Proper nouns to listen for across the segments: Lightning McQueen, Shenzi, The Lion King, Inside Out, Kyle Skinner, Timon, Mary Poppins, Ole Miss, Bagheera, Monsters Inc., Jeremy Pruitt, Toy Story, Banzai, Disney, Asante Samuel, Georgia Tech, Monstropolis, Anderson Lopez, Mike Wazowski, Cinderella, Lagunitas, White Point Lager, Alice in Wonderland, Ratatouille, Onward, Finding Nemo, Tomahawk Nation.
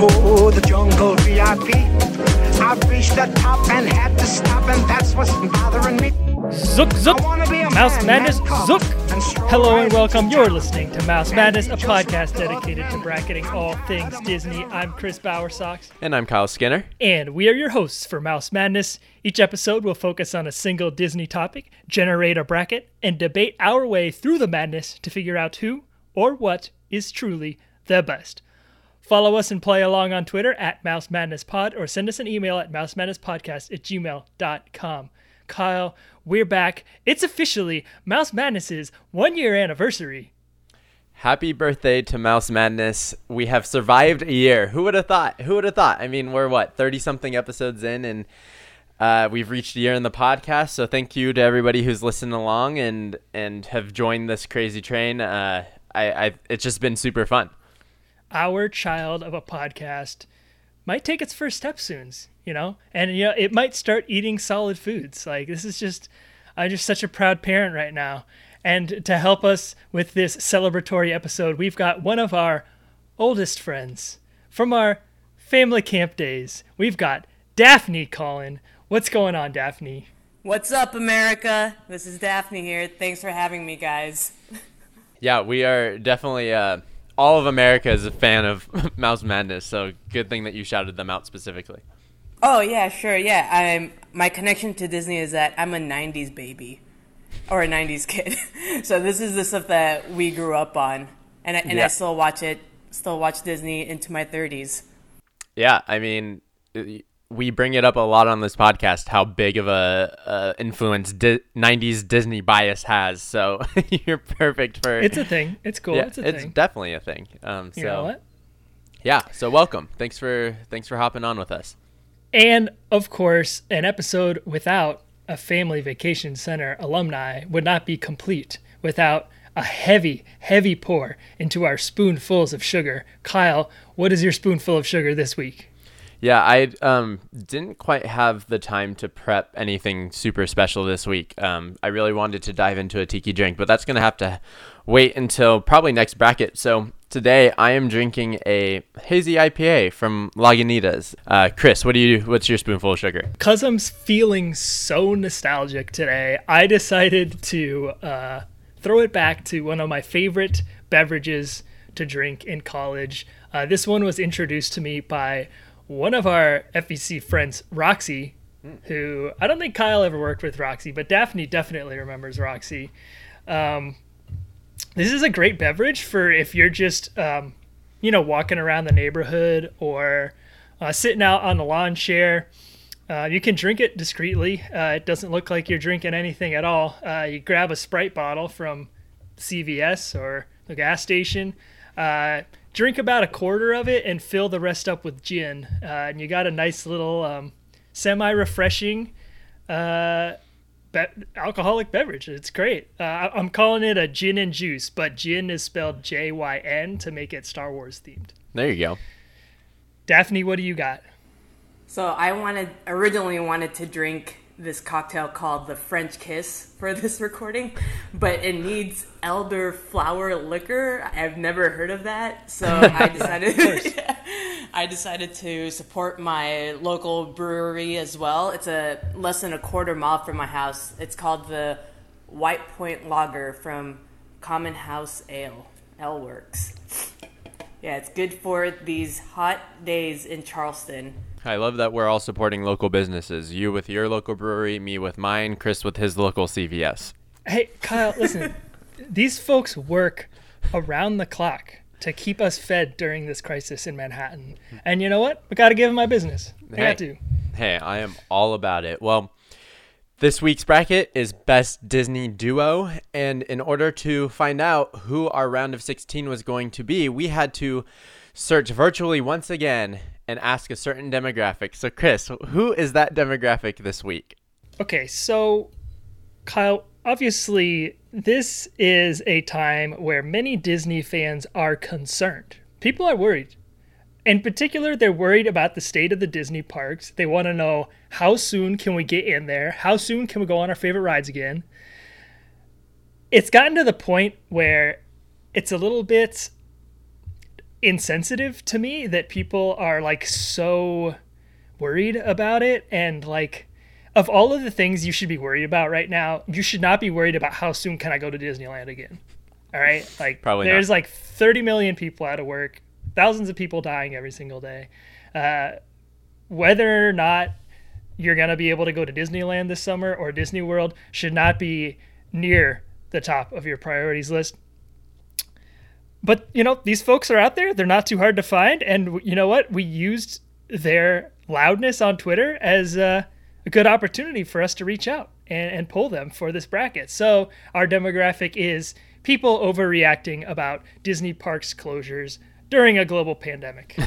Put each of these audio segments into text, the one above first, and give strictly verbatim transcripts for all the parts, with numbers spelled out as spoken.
was oh, the jungle V I P. I reached the top and had to stop, and that's what's bothering me. Zook, zook, Mouse Madness, zook. Hello and welcome. You're listening to Mouse Madness, a podcast dedicated to bracketing all things Disney. I'm Chris Bowersox. And I'm Kyle Skinner. And we are your hosts for Mouse Madness. Each episode will focus on a single Disney topic, generate a bracket, and debate our way through the madness to figure out who or what is truly the best. Follow us and play along on Twitter at Mouse Madness Pod, or send us an email at mouse madness podcast at gmail dot com. Kyle, we're back. It's officially Mouse Madness's one-year anniversary. Happy birthday to Mouse Madness. We have survived a year. Who would have thought? Who would have thought? I mean, we're, what, thirty-something episodes in, and uh, we've reached a year in the podcast, so thank you to everybody who's listened along and and have joined this crazy train. Uh, I, I It's just been super fun. Our child of a podcast might take its first step soon. You know, and you know, it might start eating solid foods. Like, this is just, I'm just such a proud parent right now. And to help us with this celebratory episode, we've got one of our oldest friends from our family camp days. We've got Daphne calling. What's going on, Daphne? What's up, America? This is Daphne here. Thanks for having me, guys. Yeah, we are definitely, uh, all of America is a fan of Mouse Madness. So good thing that you shouted them out specifically. Oh, yeah, sure, yeah. I'm my connection to Disney is that I'm a nineties baby or a nineties kid. So this is the stuff that we grew up on, and I, and yeah. I still watch it, still watch Disney into my thirties. Yeah, I mean, we bring it up a lot on this podcast, how big of a, a influence di- nineties Disney bias has. So you're perfect for... It's a thing. It's cool. Yeah, it's a it's thing. It's definitely a thing. Um, so, you know what? Yeah, so welcome. Thanks for Thanks for hopping on with us. And, of course, an episode without a Family Vacation Center alumni would not be complete without a heavy, heavy pour into our spoonfuls of sugar. Kyle, what is your spoonful of sugar this week? Yeah, I um, didn't quite have the time to prep anything super special this week. Um, I really wanted to dive into a tiki drink, but that's going to have to wait until probably next bracket. So today I am drinking a hazy I P A from Lagunitas. Uh, Chris, what do you? What's your spoonful of sugar? Because I'm feeling so nostalgic today, I decided to uh, throw it back to one of my favorite beverages to drink in college. Uh, this one was introduced to me by one of our F E C friends, Roxy, who I don't think Kyle ever worked with Roxy, but Daphne definitely remembers Roxy. Um, this is a great beverage for if you're just, um, you know, walking around the neighborhood or uh, sitting out on a lawn chair. Uh, you can drink it discreetly. Uh, it doesn't look like you're drinking anything at all. Uh, you grab a Sprite bottle from C V S or the gas station. Uh, Drink about a quarter of it and fill the rest up with gin. Uh, and you got a nice little um, semi-refreshing uh, be- alcoholic beverage. It's great. Uh, I- I'm calling it a gin and juice, but gin is spelled J Y N to make it Star Wars themed. There you go. Daphne, what do you got? So I wanted originally wanted to drink this cocktail called the French Kiss for this recording, but it needs elderflower liquor. I've never heard of that, so I decided yeah, I decided to support my local brewery as well. It's a less than a quarter mile from my house. It's called the White Point Lager from Common House Ale. Ale works. Yeah, it's good for these hot days in Charleston. I love that we're all supporting local businesses. You with your local brewery, me with mine, Chris with his local C V S. Hey, Kyle, listen. These folks work around the clock to keep us fed during this crisis in Manhattan. And you know what? I got to give them my business. I hey, got to. Hey, I am all about it. Well, this week's bracket is Best Disney Duo. And in order to find out who our round of sixteen was going to be, we had to search virtually once again and ask a certain demographic. So, Chris, who is that demographic this week? Okay, so, Kyle, obviously, this is a time where many Disney fans are concerned. People are worried. In particular, they're worried about the state of the Disney parks. They want to know, how soon can we get in there? How soon can we go on our favorite rides again? It's gotten to the point where it's a little bit... insensitive to me that people are like so worried about it. And like, of all of the things you should be worried about right now, you should not be worried about how soon can I go to Disneyland again. All right. Like Probably there's not. like thirty million people out of work, thousands of people dying every single day. Uh, whether or not you're going to be able to go to Disneyland this summer or Disney World should not be near the top of your priorities list. But, you know, these folks are out there. They're not too hard to find. And you know what? We used their loudness on Twitter as a, a good opportunity for us to reach out and, and pull them for this bracket. So our demographic is people overreacting about Disney parks closures during a global pandemic.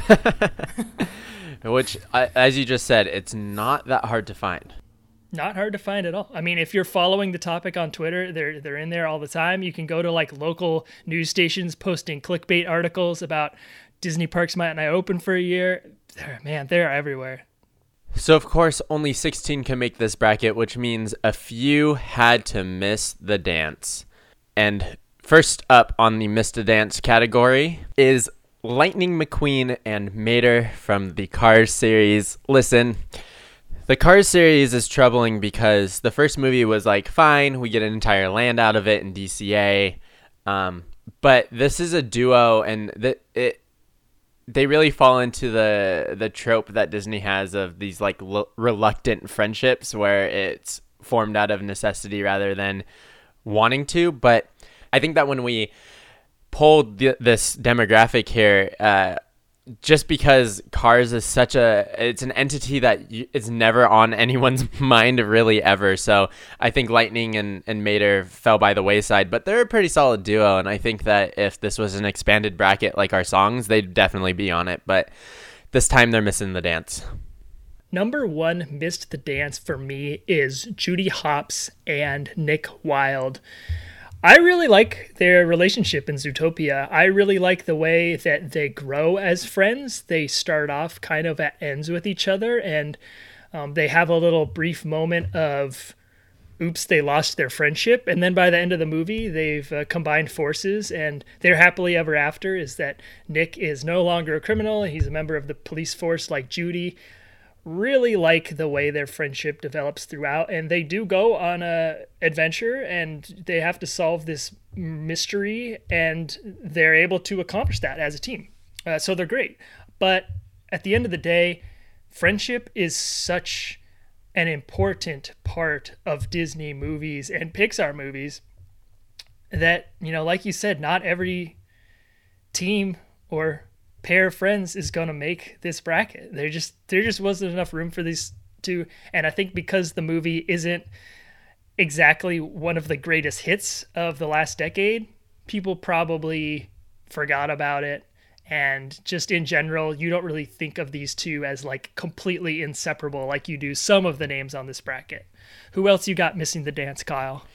Which, as you just said, it's not that hard to find. Not hard to find at all. I mean, if you're following the topic on Twitter, they're they're in there all the time. You can go to like local news stations posting clickbait articles about Disney parks might not open for a year. They're, man, they're everywhere. So, of course, only sixteen can make this bracket, which means a few had to miss the dance. And first up on the missed a dance category is Lightning McQueen and Mater from the Cars series. Listen... The Cars series is troubling because the first movie was like, fine, we get an entire land out of it in D C A. Um, but this is a duo, and the, it they really fall into the the trope that Disney has of these like l- reluctant friendships where it's formed out of necessity rather than wanting to. But I think that when we pulled th- this demographic here... Uh, just because Cars is such a, it's an entity that you, it's never on anyone's mind really ever. So I think Lightning and, and Mater fell by the wayside, but they're a pretty solid duo. And I think that if this was an expanded bracket like our songs, they'd definitely be on it. But this time they're missing the dance. Number one missed the dance for me is Judy Hopps and Nick Wilde. I really like their relationship in Zootopia. I really like the way that they grow as friends. They start off kind of at ends with each other, and um, they have a little brief moment of, oops, they lost their friendship. And then by the end of the movie, they've uh, combined forces, and their happily ever after is that Nick is no longer a criminal. He's a member of the police force like Judy. Really like the way their friendship develops throughout, and they do go on a adventure and they have to solve this mystery, and they're able to accomplish that as a team. Uh, so they're great. But at the end of the day, friendship is such an important part of Disney movies and Pixar movies that, you know, like you said, not every team or pair of friends is going to make this bracket. There just there just wasn't enough room for these two. And I think because the movie isn't exactly one of the greatest hits of the last decade, people probably forgot about it. And just in general, you don't really think of these two as like completely inseparable like you do some of the names on this bracket. Who else you got missing the dance, Kyle?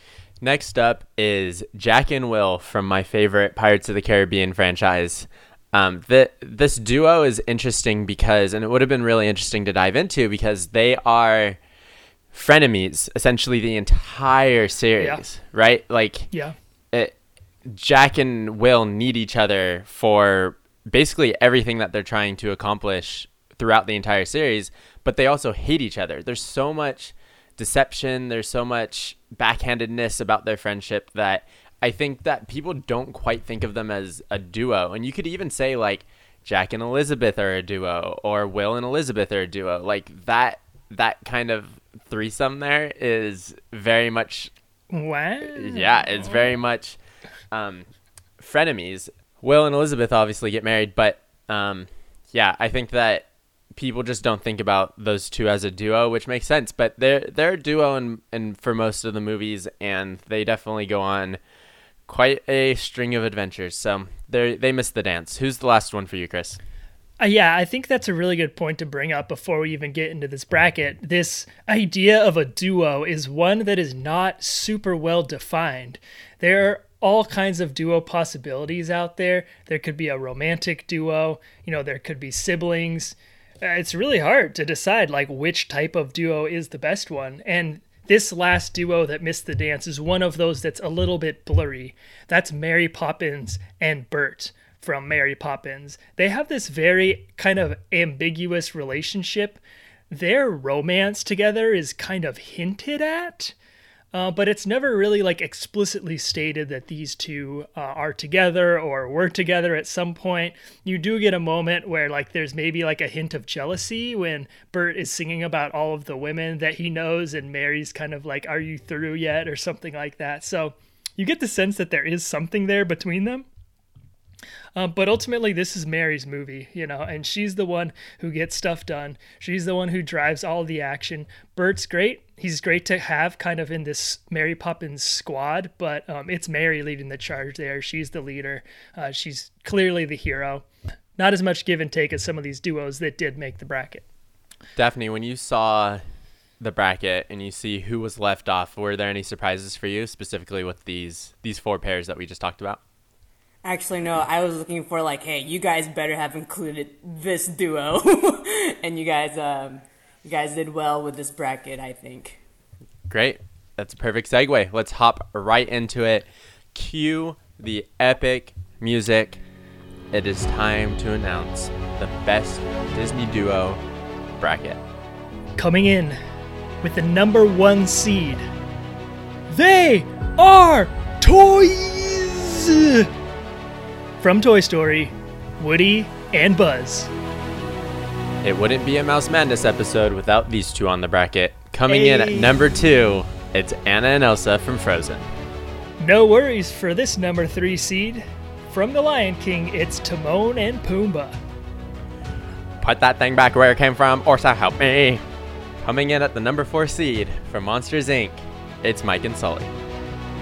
Next up is Jack and Will from my favorite Pirates of the Caribbean franchise. Um, the, this duo is interesting because, and it would have been really interesting to dive into because they are frenemies essentially the entire series, yeah. right? Like, yeah, it, Jack and Will need each other for basically everything that they're trying to accomplish throughout the entire series, but they also hate each other. There's so much deception, there's so much backhandedness about their friendship that I think that people don't quite think of them as a duo. And you could even say like Jack and Elizabeth are a duo or Will and Elizabeth are a duo. Like that that kind of threesome there is very much Wow. Yeah, it's very much um, frenemies. Will and Elizabeth obviously get married, but um, yeah, I think that people just don't think about those two as a duo, which makes sense. But they're they're a duo and and for most of the movies, and they definitely go on quite a string of adventures. So they they missed the dance. Who's the last one for you, Chris? Uh, yeah, I think that's a really good point to bring up before we even get into this bracket. This idea of a duo is one that is not super well defined. There are all kinds of duo possibilities out there. There could be a romantic duo. You know, there could be siblings. Uh, it's really hard to decide like which type of duo is the best one. And this last duo that missed the dance is one of those that's a little bit blurry. That's Mary Poppins and Bert from Mary Poppins, they have this very kind of ambiguous relationship. Their romance together is kind of hinted at, uh, but it's never really like explicitly stated that these two uh, are together or were together at some point. You do get a moment where like there's maybe like a hint of jealousy when Bert is singing about all of the women that he knows and Mary's kind of like, "Are you through yet?" or something like that. So you get the sense that there is something there between them. Uh, but ultimately, this is Mary's movie, you know, and she's the one who gets stuff done. She's the one who drives all the action. Bert's great. He's great to have kind of in this Mary Poppins squad, but um, it's Mary leading the charge there. She's the leader. Uh, she's clearly the hero. Not as much give and take as some of these duos that did make the bracket. Daphne, when you saw the bracket and you see who was left off, were there any surprises for you, specifically with these these four pairs that we just talked about? Actually, no, I was looking for like, hey, you guys better have included this duo. And you guys um, you guys did well with this bracket, I think. Great. That's a perfect segue. Let's hop right into it. Cue the epic music. It is time to announce the best Disney duo bracket. Coming in with the number one seed, they are Toys! From Toy Story, Woody and Buzz. It wouldn't be a Mouse Madness episode without these two on the bracket. Coming hey. in at number two, it's Anna and Elsa from Frozen. No worries for this number three seed. From The Lion King, it's Timon and Pumbaa. Put that thing back where it came from, or so help me. Coming in at the number four seed from Monsters Incorporated, it's Mike and Sully.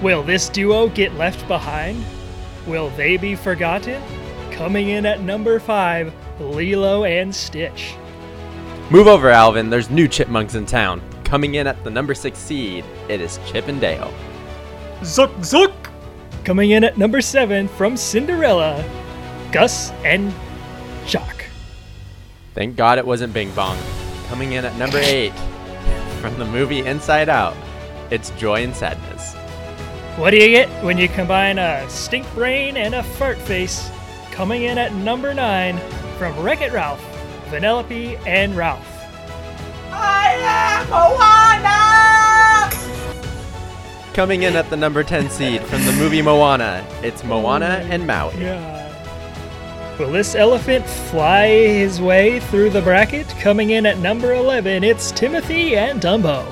Will this duo get left behind? Will they be forgotten? Coming in at number five, Lilo and Stitch. Move over, Alvin. There's new chipmunks in town. Coming in at the number six seed, it is Chip and Dale. Zuck, zuck. Coming in at number seven from Cinderella, Gus and Jock. Thank God it wasn't Bing Bong. Coming in at number eight, from the movie Inside Out, it's Joy and Sadness. What do you get when you combine a stink brain and a fart face? Coming in at number nine from Wreck-It Ralph, Vanellope and Ralph. I am Moana! Coming in at the number ten seed from the movie Moana, it's Moana and Maui. Yeah. Will this elephant fly his way through the bracket? Coming in at number eleven, it's Timothy and Dumbo.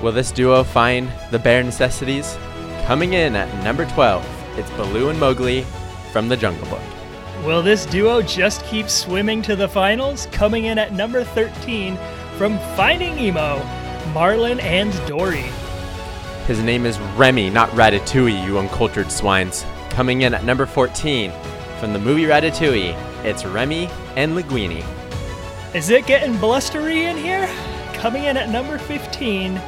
Will this duo find the bare necessities? Coming in at number twelve, it's Baloo and Mowgli from The Jungle Book. Will this duo just keep swimming to the finals? Coming in at number thirteen, from Finding Nemo, Marlin and Dory. His name is Remy, not Ratatouille, you uncultured swines. Coming in at number fourteen, from the movie Ratatouille, it's Remy and Linguini. Is it getting blustery in here? Coming in at number fifteen,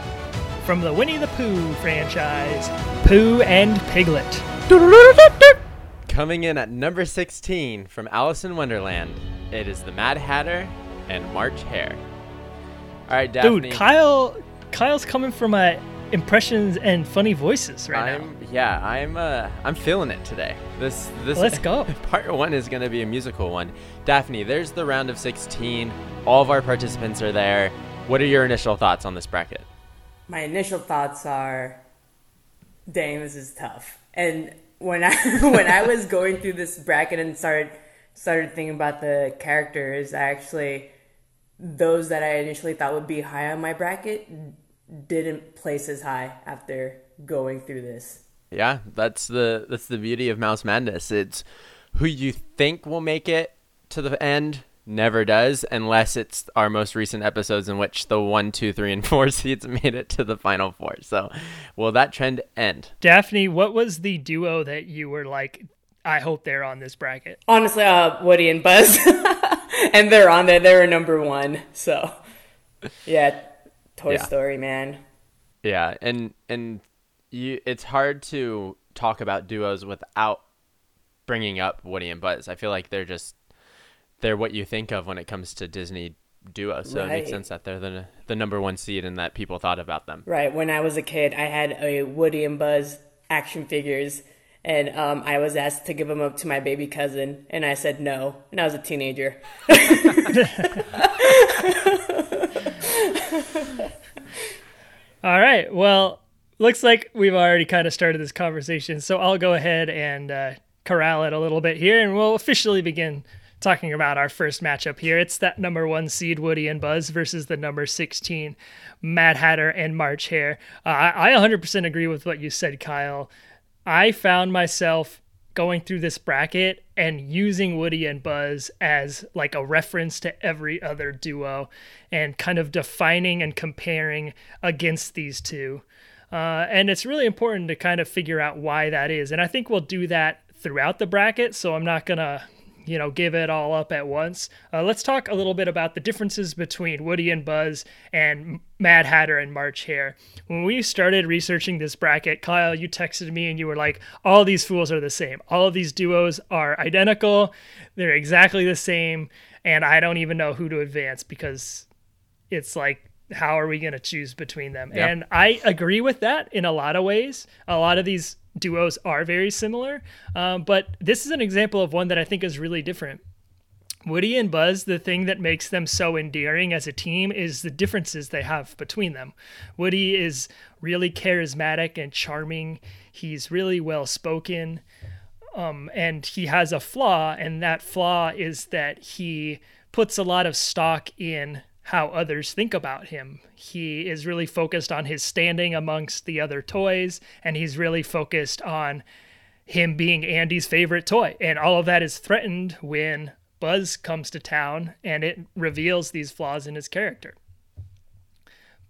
from the Winnie the Pooh franchise, Pooh and Piglet. Coming in at number sixteen from Alice in Wonderland, it is the Mad Hatter and March Hare. All right, Daphne. Dude, Kyle, Kyle's coming for my impressions and funny voices right I'm, now. Yeah, I'm uh, I'm feeling it today. This this. Let's go. Part one is going to be a musical one. Daphne, there's the round of sixteen. All of our participants are there. What are your initial thoughts on this bracket? My initial thoughts are, dang, this is tough. And when I when I was going through this bracket and started started thinking about the characters, I actually, those that I initially thought would be high on my bracket didn't place as high after going through this. Yeah, that's the that's the beauty of Mouse Madness. It's who you think will make it to the end never does, unless it's our most recent episodes in which the one, two, three, and four seeds made it to the final four. So will that trend end? Daphne, what was the duo that you were like, I hope they're on this bracket? Honestly, uh, Woody and Buzz. And they're on there. They were number one. So yeah, Toy yeah. Story, man. Yeah, and and you, it's hard to talk about duos without bringing up Woody and Buzz. I feel like they're just they're what you think of when it comes to Disney duo. So right. It makes sense that they're the the number one seed and that people thought about them. Right. When I was a kid, I had a Woody and Buzz action figures And um, I was asked to give them up to my baby cousin, and I said no. And I was a teenager. All right. Well, looks like we've already kind of started this conversation, so I'll go ahead and uh, corral it a little bit here, and we'll officially begin talking about our first matchup here. It's that number one seed Woody and Buzz versus the number sixteen Mad Hatter and March Hare. Uh, I, I one hundred percent agree with what you said, Kyle. I found myself going through this bracket and using Woody and Buzz as like a reference to every other duo and kind of defining and comparing against these two. Uh, and it's really important to kind of figure out why that is. And I think we'll do that throughout the bracket, so I'm not going to, you know, give it all up at once. Uh, let's talk a little bit about the differences between Woody and Buzz and Mad Hatter and March Hare. When we started researching this bracket, Kyle, you texted me and you were like, all these fools are the same. All of these duos are identical. They're exactly the same. And I don't even know who to advance because it's like, how are we going to choose between them? Yep. And I agree with that in a lot of ways. A lot of these duos are very similar, um, but this is an example of one that I think is really different. Woody and Buzz, the thing that makes them so endearing as a team is the differences they have between them. Woody is really charismatic and charming. He's really well-spoken, um, and he has a flaw, and that flaw is that he puts a lot of stock in how others think about him. He is really focused on his standing amongst the other toys, and he's really focused on him being Andy's favorite toy. And all of that is threatened when Buzz comes to town, and it reveals these flaws in his character.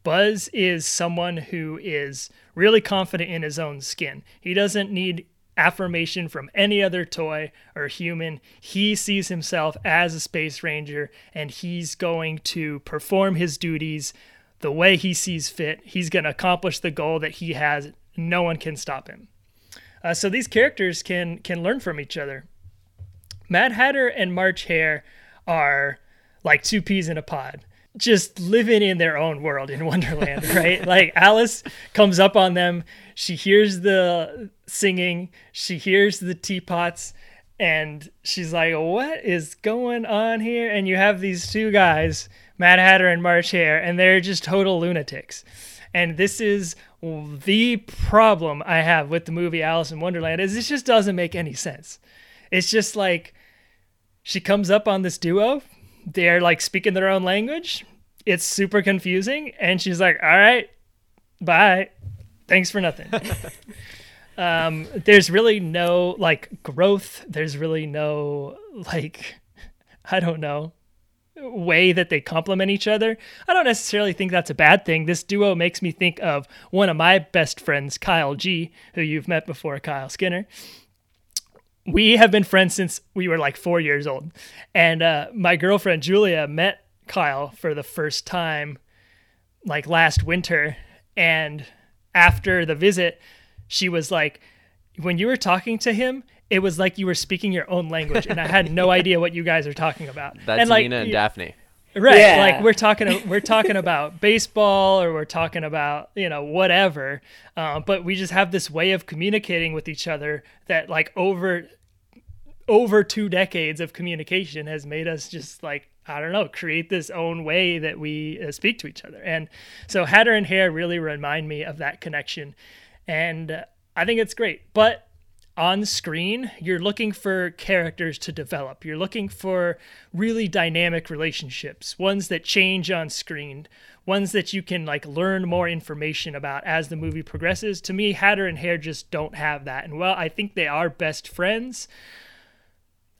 Buzz is someone who is really confident in his own skin. He doesn't need affirmation from any other toy or human. He sees himself as a space ranger, and he's going to perform his duties the way he sees fit. He's going to accomplish the goal that he has. No one can stop him. Uh, so these characters can can learn from each other. Mad Hatter and March Hare are like two peas in a pod, just living in their own world in Wonderland, right? Like Alice comes up on them. She hears the singing. She hears the teapots, and she's like, what is going on here? And you have these two guys, Mad Hatter and March Hare, and they're just total lunatics. And this is the problem I have with the movie Alice in Wonderland, is it just doesn't make any sense. It's just like, she comes up on this duo, they're like speaking their own language. It's super confusing. And she's like, all right, bye. Thanks for nothing. um, there's really no like growth. There's really no, like, I don't know, way that they complement each other. I don't necessarily think that's a bad thing. This duo makes me think of one of my best friends, Kyle G, who you've met before, Kyle Skinner. We have been friends since we were like four years old. And uh, my girlfriend, Julia, met Kyle for the first time like last winter. And after the visit, she was like, when you were talking to him, it was like you were speaking your own language. And I had no idea what you guys are talking about. That's and, like, Nina and Daphne. Right. Yeah. Like we're talking, we're talking about baseball, or we're talking about, you know, whatever. Uh, but we just have this way of communicating with each other that like over, over two decades of communication has made us just like, I don't know, create this own way that we uh, speak to each other. And so Hatter and Hare really remind me of that connection. And uh, I think it's great, but on screen, you're looking for characters to develop. You're looking for really dynamic relationships, ones that change on screen, ones that you can like learn more information about as the movie progresses. To me, Hatter and Hare just don't have that. And while I think they are best friends,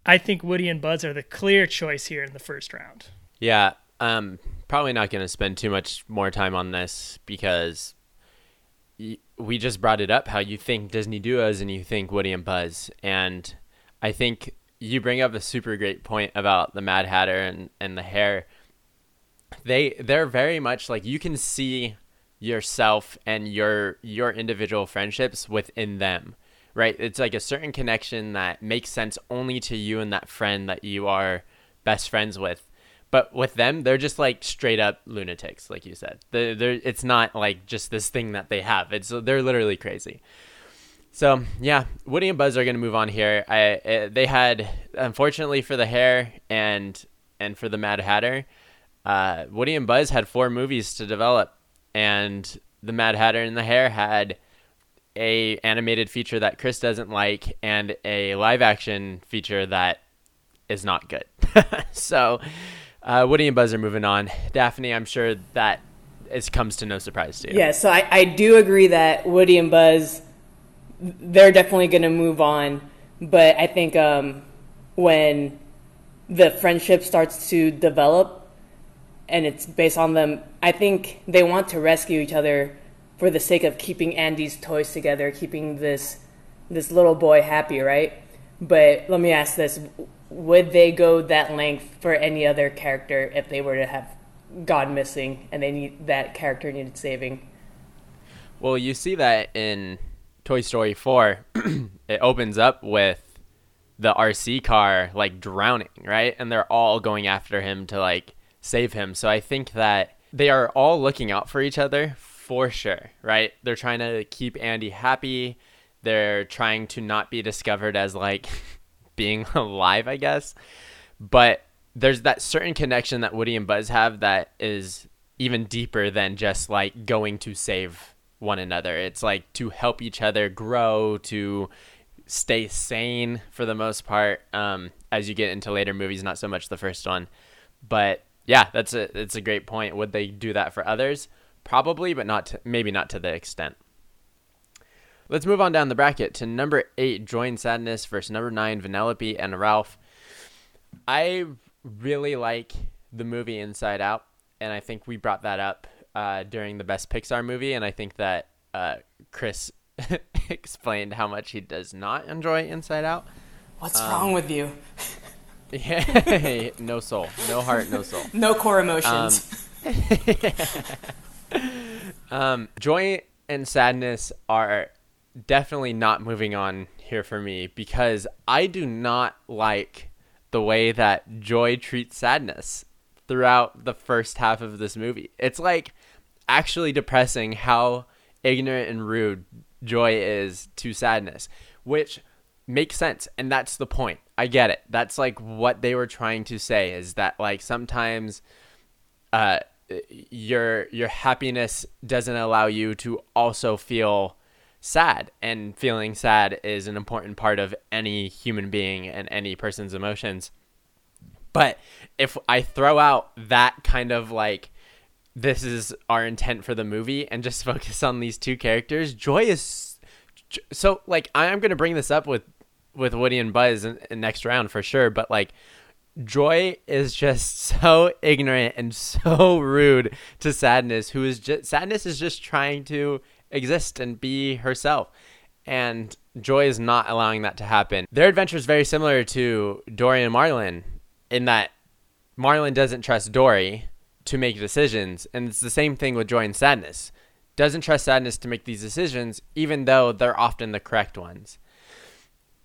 I think Woody and Buzz are the clear choice here in the first round. Yeah, um, probably not going to spend too much more time on this because we just brought it up, how you think Disney duos and you think Woody and Buzz. And I think you bring up a super great point about the Mad Hatter and, and the Hare. They, they're very much like, you can see yourself and your, your individual friendships within them, right? It's like a certain connection that makes sense only to you and that friend that you are best friends with. But with them, they're just like straight up lunatics, like you said. They're, they're, it's not like just this thing that they have. It's, they're literally crazy. So, yeah, Woody and Buzz are going to move on here. I, I They had, unfortunately for the hair and and for the Mad Hatter, uh, Woody and Buzz had four movies to develop. And the Mad Hatter and the Hair had a animated feature that Chris doesn't like and a live-action feature that is not good. So, uh, Woody and Buzz are moving on. Daphne, I'm sure that is, comes to no surprise to you. Yeah, so I, I do agree that Woody and Buzz... they're definitely going to move on, but I think um, when the friendship starts to develop and it's based on them, I think they want to rescue each other for the sake of keeping Andy's toys together, keeping this this little boy happy, right? But let me ask this. Would they go that length for any other character if they were to have gone missing and they need that character needed saving? Well, you see that in... Toy Story four, it opens up with the R C car, like, drowning, right? And they're all going after him to, like, save him. So I think that they are all looking out for each other for sure, right? They're trying to keep Andy happy. They're trying to not be discovered as, like, being alive, I guess. But there's that certain connection that Woody and Buzz have that is even deeper than just, like, going to save one another. It's like to help each other grow, to stay sane for the most part, um as you get into later movies, not so much the first one. But yeah, that's a it's a great point. Would they do that for others? Probably, but not to, maybe not to the extent. Let's move on down the bracket to number eight, Joy and Sadness versus number nine, Vanellope and Ralph. I really like the movie Inside Out, and I think we brought that up Uh, during the Best Pixar Movie, and I think that uh, Chris explained how much he does not enjoy Inside Out. What's um, wrong with you? Yeah, no soul, no heart, no soul, no core emotions. Um, um, Joy and Sadness are definitely not moving on here for me, because I do not like the way that Joy treats Sadness throughout the first half of this movie. It's like actually depressing how ignorant and rude Joy is to Sadness, which makes sense, and that's the point. I get it. That's like what they were trying to say, is that like sometimes uh your your happiness doesn't allow you to also feel sad, and feeling sad is an important part of any human being and any person's emotions. But if I throw out that kind of like, this is our intent for the movie, and just focus on these two characters, Joy is so like, I'm going to bring this up with, with Woody and Buzz in, in next round for sure. But like, Joy is just so ignorant and so rude to Sadness, who is just, Sadness is just trying to exist and be herself. And Joy is not allowing that to happen. Their adventure is very similar to Dory and Marlin, in that Marlin doesn't trust Dory to make decisions. And it's the same thing with Joy and Sadness. Doesn't trust Sadness to make these decisions, even though they're often the correct ones.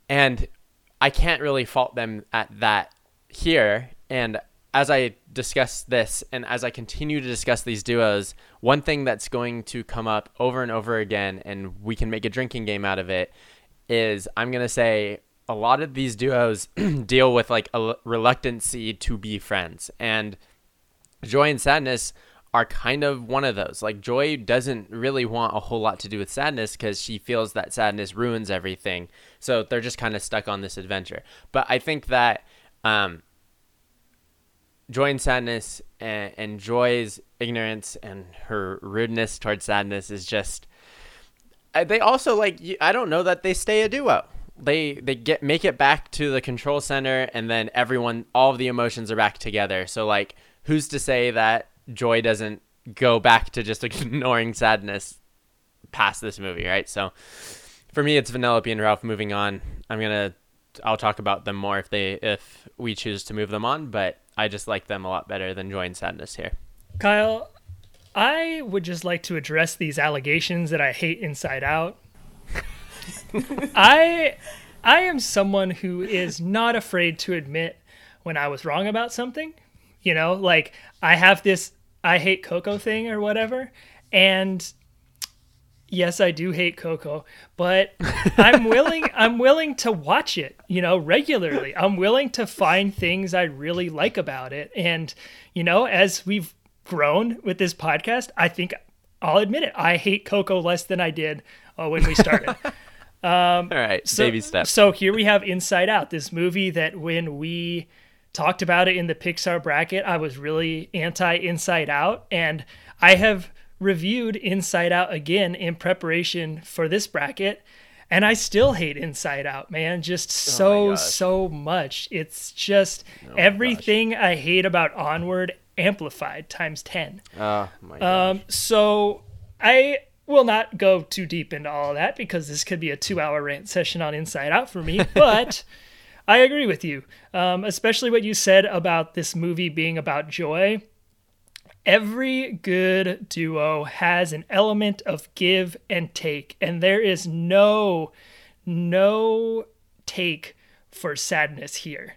And I can't really fault them at that here. And as I discuss this, and as I continue to discuss these duos, one thing that's going to come up over and over again, and we can make a drinking game out of it, is I'm going to say... a lot of these duos deal with like a reluctancy to be friends, and Joy and Sadness are kind of one of those. Like, Joy doesn't really want a whole lot to do with Sadness because she feels that Sadness ruins everything. So they're just kind of stuck on this adventure. But I think that um, Joy and Sadness and, and Joy's ignorance and her rudeness towards Sadness is just, they also like, I don't know that they stay a duo. They they get make it back to the control center, and then everyone, all of the emotions are back together. So like, who's to say that Joy doesn't go back to just ignoring Sadness past this movie, right? So for me, it's Vanellope and Ralph moving on. I'm gonna I'll talk about them more if they if we choose to move them on, but I just like them a lot better than Joy and Sadness here. Kyle, I would just like to address these allegations that I hate Inside Out. I I am someone who is not afraid to admit when I was wrong about something. You know, like I have this I hate Coco thing or whatever. And yes, I do hate Coco, but I'm willing I'm willing to watch it, you know, regularly. I'm willing to find things I really like about it. And, you know, as we've grown with this podcast, I think I'll admit it. I hate Coco less than I did uh, when we started. Um, All right, so, baby steps. So here we have Inside Out, this movie that when we talked about it in the Pixar bracket, I was really anti-Inside Out. And I have reviewed Inside Out again in preparation for this bracket, and I still hate Inside Out, man. Just so, oh so much. It's just oh everything gosh. I hate about Onward amplified times ten. Oh my gosh. Um, so I will not go too deep into all of that because this could be a two-hour rant session on Inside Out for me, but I agree with you, um, especially what you said about this movie being about joy. Every good duo has an element of give and take, and there is no, no take for sadness here.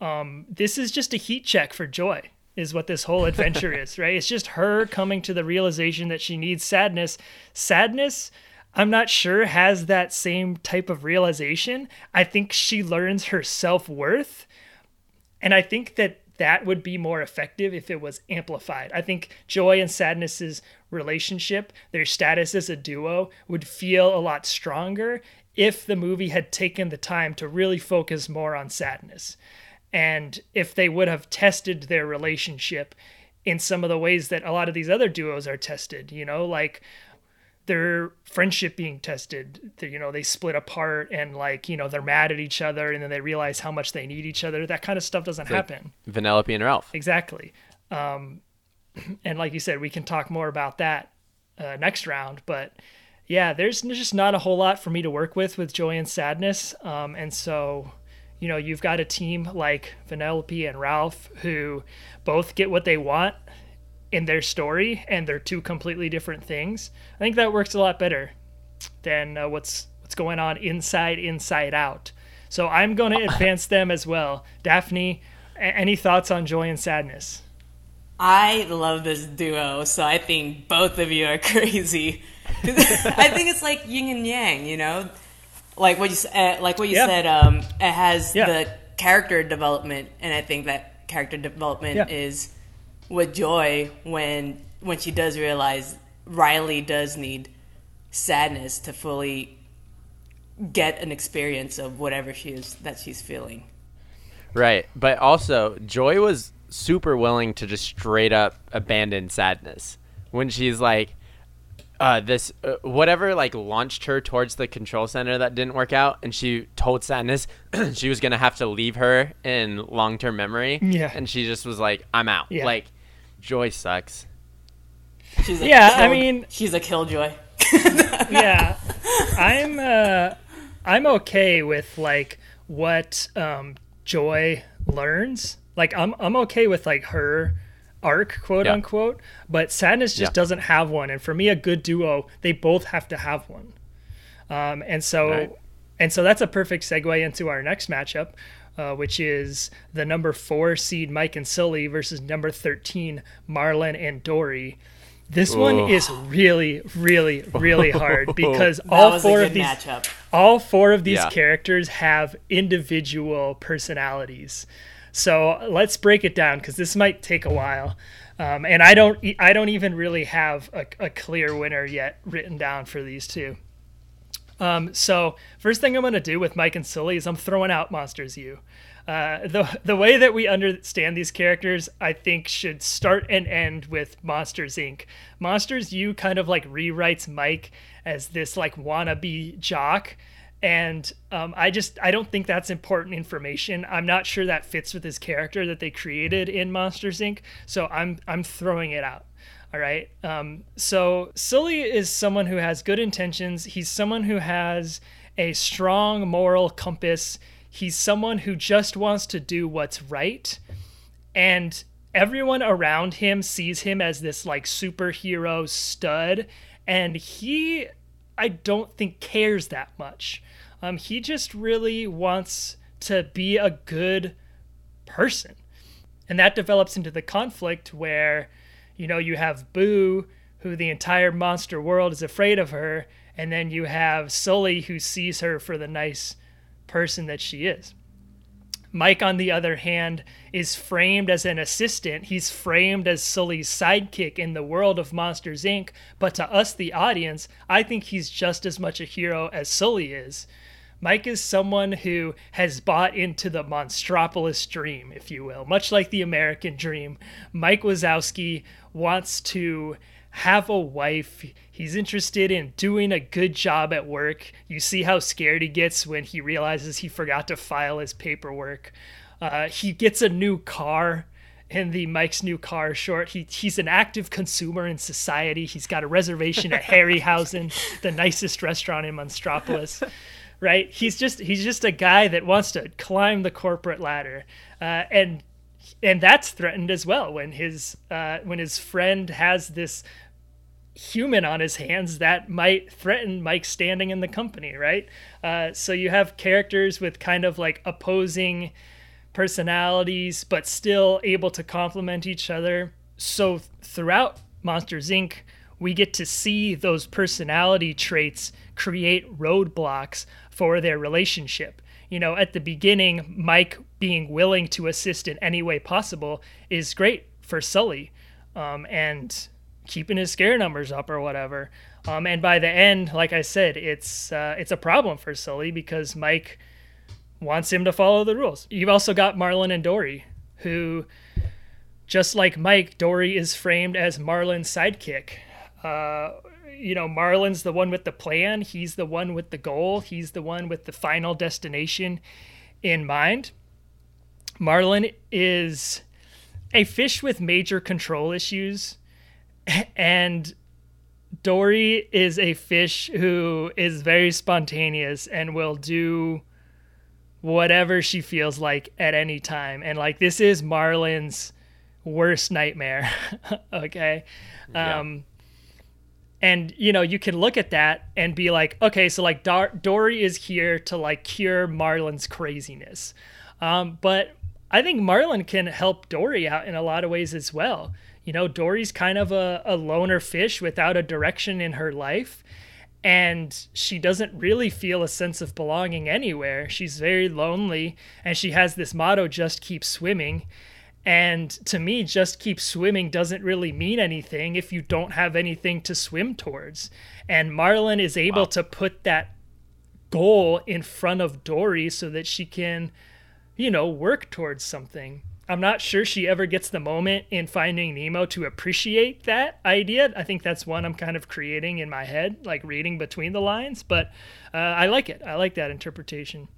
Um, this is just a heat check for joy, is what this whole adventure is, right? It's just her coming to the realization that she needs sadness. Sadness, I'm not sure, has that same type of realization. I think she learns her self-worth, and I think that that would be more effective if it was amplified. I think joy and sadness's relationship, their status as a duo, would feel a lot stronger if the movie had taken the time to really focus more on sadness. And if they would have tested their relationship in some of the ways that a lot of these other duos are tested, you know, like their friendship being tested, you know, they split apart and like, you know, they're mad at each other and then they realize how much they need each other. That kind of stuff doesn't like happen. Vanellope and Ralph. Exactly. Um, and like you said, we can talk more about that uh, next round, but yeah, there's just not a whole lot for me to work with, with joy and sadness. Um, and so, you know, you've got a team like Vanellope and Ralph who both get what they want in their story, and they're two completely different things. I think that works a lot better than uh, what's what's going on inside Inside Out. So I'm going to advance them as well. Daphne, a- any thoughts on joy and sadness? I love this duo, so I think both of you are crazy. I think it's like yin and yang, you know, like what you uh, like what you yeah. said. Um, it has yeah. the character development, and I think that character development yeah. is. With joy when when she does realize Riley does need sadness to fully get an experience of whatever she is that she's feeling. Right. But also Joy was super willing to just straight up abandon sadness when she's like uh, this uh, whatever like launched her towards the control center that didn't work out, and she told sadness she was going to have to leave her in long-term memory. Yeah. And she just was like, I'm out. Yeah. Like, Joy sucks. She's like, yeah, kill- I mean, she's a killjoy. yeah, I'm. Uh, I'm okay with like what um, Joy learns. Like, I'm. I'm okay with like her arc, quote yeah. unquote. But sadness just yeah. doesn't have one. And for me, a good duo, they both have to have one. Um, and so, right. and so that's a perfect segue into our next matchup. Uh, which is the number four seed Mike and Sully versus number thirteen Marlon and Dory. This Whoa. one is really, really, really hard because all four of these matchup. all four of these yeah. characters have individual personalities. So let's break it down because this might take a while, um, and I don't I don't even really have a, a clear winner yet written down for these two. Um, so first thing I'm going to do with Mike and Sully is I'm throwing out Monsters U. Uh, the the way that we understand these characters, I think, should start and end with Monsters Incorporated. Monsters U kind of like rewrites Mike as this like wannabe jock. And um, I just I don't think that's important information. I'm not sure that fits with his character that they created in Monsters Incorporated. So I'm I'm throwing it out. All right. Um, so Sully is someone who has good intentions. He's someone who has a strong moral compass. He's someone who just wants to do what's right. And everyone around him sees him as this like superhero stud. And he, I don't think, cares that much. Um, he just really wants to be a good person. And that develops into the conflict where, you know, you have Boo, who the entire monster world is afraid of her, and then you have Sully, who sees her for the nice person that she is. Mike, on the other hand, is framed as an assistant. He's framed as Sully's sidekick in the world of Monsters, Incorporated, but to us, the audience, I think he's just as much a hero as Sully is. Mike is someone who has bought into the Monstropolis dream, if you will, much like the American dream. Mike Wazowski wants to have a wife. He's interested in doing a good job at work. You see how scared he gets when he realizes he forgot to file his paperwork. Uh, he gets a new car in the Mike's New Car short. He, he's an active consumer in society. He's got a reservation at Harryhausen, the nicest restaurant in Monstropolis. Right? He's just he's just a guy that wants to climb the corporate ladder, uh, and and that's threatened as well when his uh, when his friend has this human on his hands that might threaten Mike's standing in the company. Right? Uh, so you have characters with kind of like opposing personalities, but still able to complement each other. So throughout Monsters, Incorporated, we get to see those personality traits create roadblocks for their relationship. You know, at the beginning, Mike being willing to assist in any way possible is great for Sully, um, and keeping his scare numbers up or whatever. Um, and by the end, like I said, it's uh, it's a problem for Sully because Mike wants him to follow the rules. You've also got Marlin and Dory, who, just like Mike, Dory is framed as Marlin's sidekick. Uh, you know, Marlin's the one with the plan. He's the one with the goal. He's the one with the final destination in mind. Marlin is a fish with major control issues, and Dory is a fish who is very spontaneous and will do whatever she feels like at any time. And like, this is Marlin's worst nightmare. Okay. Yeah. Um, And, you know, you can look at that and be like, okay, so like Dor- Dory is here to like cure Marlin's craziness. Um, but I think Marlin can help Dory out in a lot of ways as well. You know, Dory's kind of a, a loner fish without a direction in her life. And she doesn't really feel a sense of belonging anywhere. She's very lonely. And she has this motto, just keep swimming. And to me, just keep swimming doesn't really mean anything if you don't have anything to swim towards. And Marlin is able wow. to put that goal in front of Dory so that she can, you know, work towards something. I'm not sure she ever gets the moment in Finding Nemo to appreciate that idea. I think that's one I'm kind of creating in my head, like reading between the lines. But uh, I like it. I like that interpretation.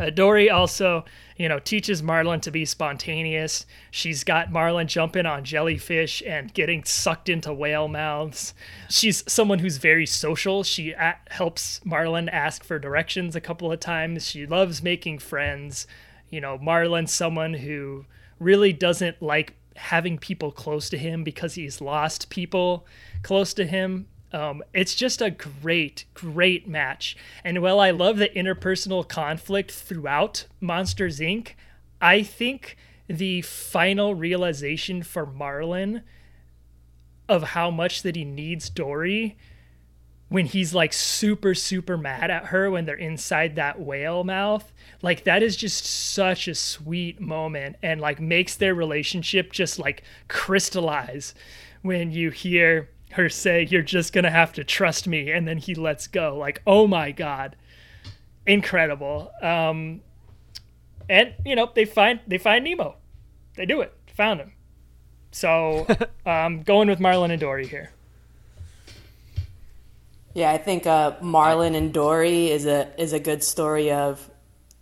Uh, Dory also, you know, teaches Marlin to be spontaneous. She's got Marlin jumping on jellyfish and getting sucked into whale mouths. She's someone who's very social. She a- helps Marlin ask for directions a couple of times. She loves making friends. You know, Marlin's someone who really doesn't like having people close to him because he's lost people close to him. Um, it's just a great, great match. And while I love the interpersonal conflict throughout Monsters, Incorporated, I think the final realization for Marlin of how much that he needs Dory when he's like super, super mad at her when they're inside that whale mouth, like that is just such a sweet moment and like makes their relationship just like crystallize when you hear her say, "You're just gonna have to trust me," and then he lets go. Like, oh my god, incredible. Um and you know, they find they find Nemo. They do it. Found him. So um going with Marlin and Dory here. Yeah, I think uh Marlin and Dory is a is a good story of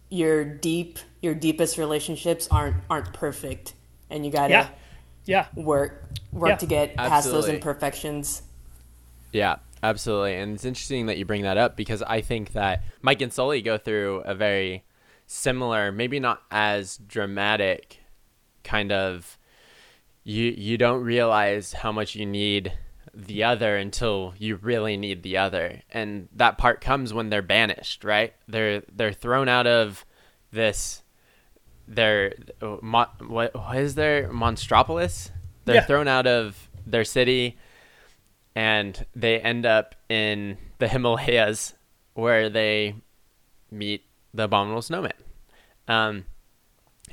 your deep your deepest relationships aren't aren't perfect, and you gotta yeah. Yeah. work work yeah. to get absolutely. past those imperfections. Yeah, absolutely. And it's interesting that you bring that up because I think that Mike and Sully go through a very similar, maybe not as dramatic kind of, you you don't realize how much you need the other until you really need the other. And that part comes when they're banished, right? They're they're thrown out of this They're mo- what, what is their Monstropolis? They're yeah. thrown out of their city, and they end up in the Himalayas where they meet the Abominable Snowman. Um,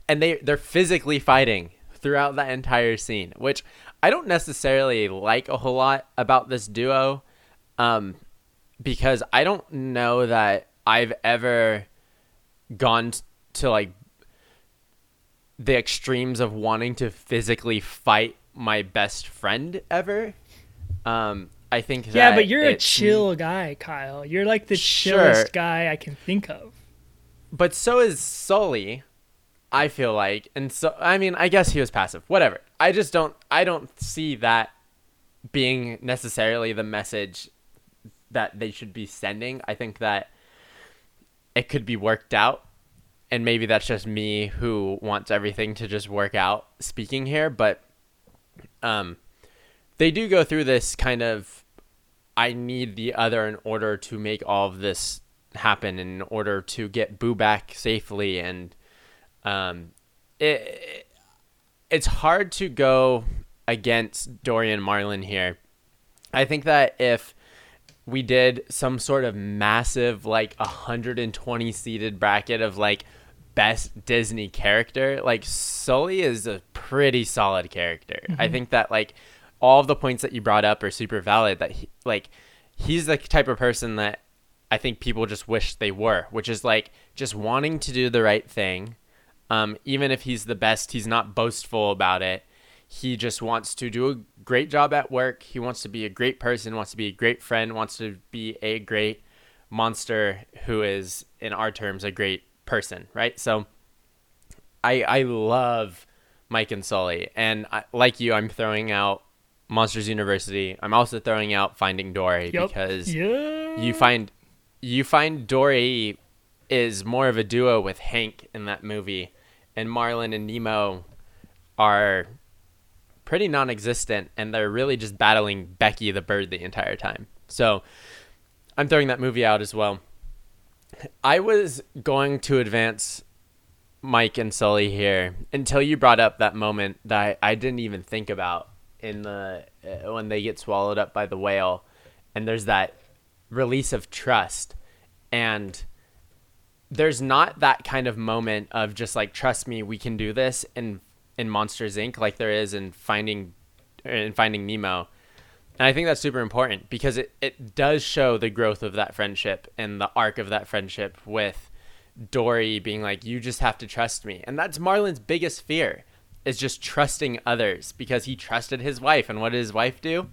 and they, they're physically fighting throughout that entire scene, which I don't necessarily like a whole lot about this duo, um, because I don't know that I've ever gone to like the extremes of wanting to physically fight my best friend ever. Um, I think yeah, that but you're a chill guy, Kyle. You're like the sure. chillest guy I can think of. But so is Sully, I feel like, and so I mean, I guess he was passive. Whatever. I just don't. I don't see that being necessarily the message that they should be sending. I think that it could be worked out, and maybe that's just me who wants everything to just work out speaking here. But um, they do go through this kind of, I need the other in order to make all of this happen, in order to get Boo back safely, and um, it, it it's hard to go against Dory and Marlin here. I think that if we did some sort of massive, like one hundred twenty seated bracket of like best Disney character, like Sully is a pretty solid character. Mm-hmm. I think that like all of the points that you brought up are super valid, that he, like he's the type of person that I think people just wish they were, which is like just wanting to do the right thing. Um, even if he's the best, he's not boastful about it. He just wants to do a great job at work. He wants to be a great person, wants to be a great friend, wants to be a great monster who is, in our terms, a great person, right? So I I love Mike and Sully. And I, like you, I'm throwing out Monsters University. I'm also throwing out Finding Dory yep. because yeah. you find you find Dory is more of a duo with Hank in that movie. And Marlin and Nemo are pretty non-existent, and they're really just battling Becky the bird the entire time. So I'm throwing that movie out as well. I was going to advance Mike and Sully here until you brought up that moment that I, I didn't even think about in the uh, when they get swallowed up by the whale, and there's that release of trust, and there's not that kind of moment of just like, trust me, we can do this, and in Monsters Incorporated, like there is in Finding in Finding Nemo. And I think that's super important because it, it does show the growth of that friendship and the arc of that friendship, with Dory being like, you just have to trust me. And that's Marlin's biggest fear, is just trusting others, because he trusted his wife. And what did his wife do?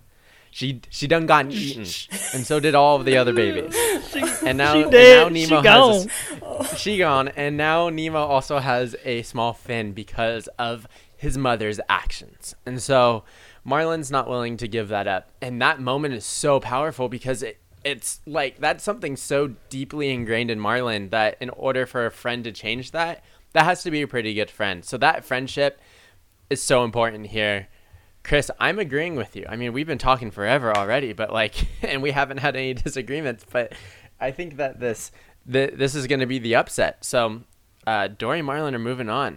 She she done gotten eaten, and so did all of the other babies. she, and, now, she did. and now Nemo she has gone. A, she gone, and now Nemo also has a small fin because of his mother's actions. And so Marlin's not willing to give that up, and that moment is so powerful because it it's like that's something so deeply ingrained in Marlin that in order for a friend to change that, that has to be a pretty good friend. So that friendship is so important here. Chris, I'm agreeing with you. I mean, we've been talking forever already, but like, and we haven't had any disagreements, but I think that this the, this is going to be the upset. So uh, Dory and Marlin are moving on.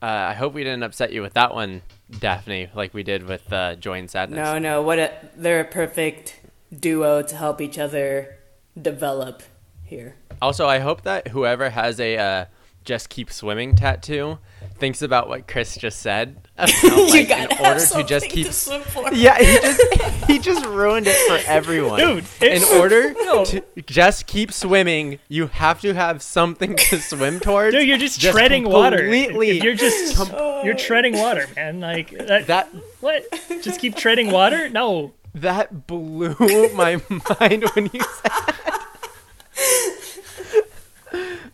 Uh, I hope we didn't upset you with that one, Daphne, like we did with uh, Joy and Sadness. No, no, what a, they're a perfect duo to help each other develop here. Also, I hope that whoever has a uh, Just Keep Swimming tattoo thinks about what Chris just said. About, like, you in order to just keep to swim for. Yeah, he just he just ruined it for everyone. Dude, in order no. to just keep swimming, you have to have something to swim towards. Dude, you're just, just treading water. If you're just com- you're treading water, man. Like that, that what? Just keep treading water? No. That blew my mind when you said that.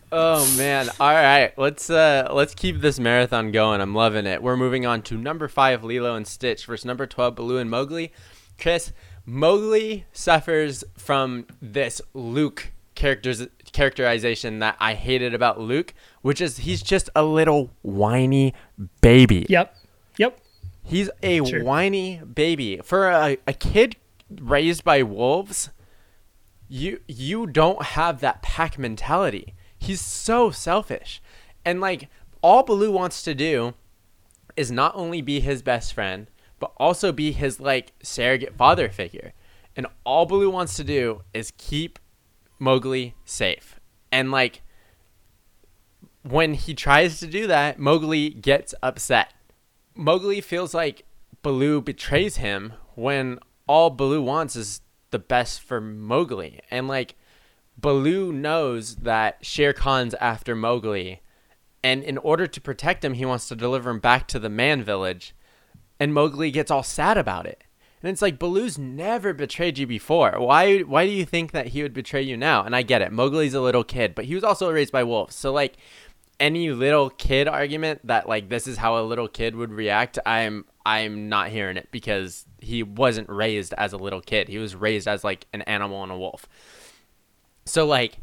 Oh man! All right, let's uh, let's keep this marathon going. I'm loving it. We're moving on to number five, Lilo and Stitch versus number twelve, Baloo and Mowgli. Chris, Mowgli suffers from this Luke characters characterization that I hated about Luke, which is he's just a little whiny baby. Yep, yep. He's a True. whiny baby for a, a kid raised by wolves. You you don't have that pack mentality. He's so selfish. And like all Baloo wants to do is not only be his best friend, but also be his like surrogate father figure. And all Baloo wants to do is keep Mowgli safe. And, like, when he tries to do that, Mowgli gets upset. Mowgli feels like Baloo betrays him when all Baloo wants is the best for Mowgli. And, like, Baloo knows that Shere Khan's after Mowgli. And in order to protect him, he wants to deliver him back to the man village. And Mowgli gets all sad about it. And it's like, Baloo's never betrayed you before. Why Why do you think that he would betray you now? And I get it. Mowgli's a little kid, but he was also raised by wolves. So, like, any little kid argument that, like, this is how a little kid would react, I'm I'm not hearing it, because he wasn't raised as a little kid. He was raised as, like, an animal and a wolf. So, like,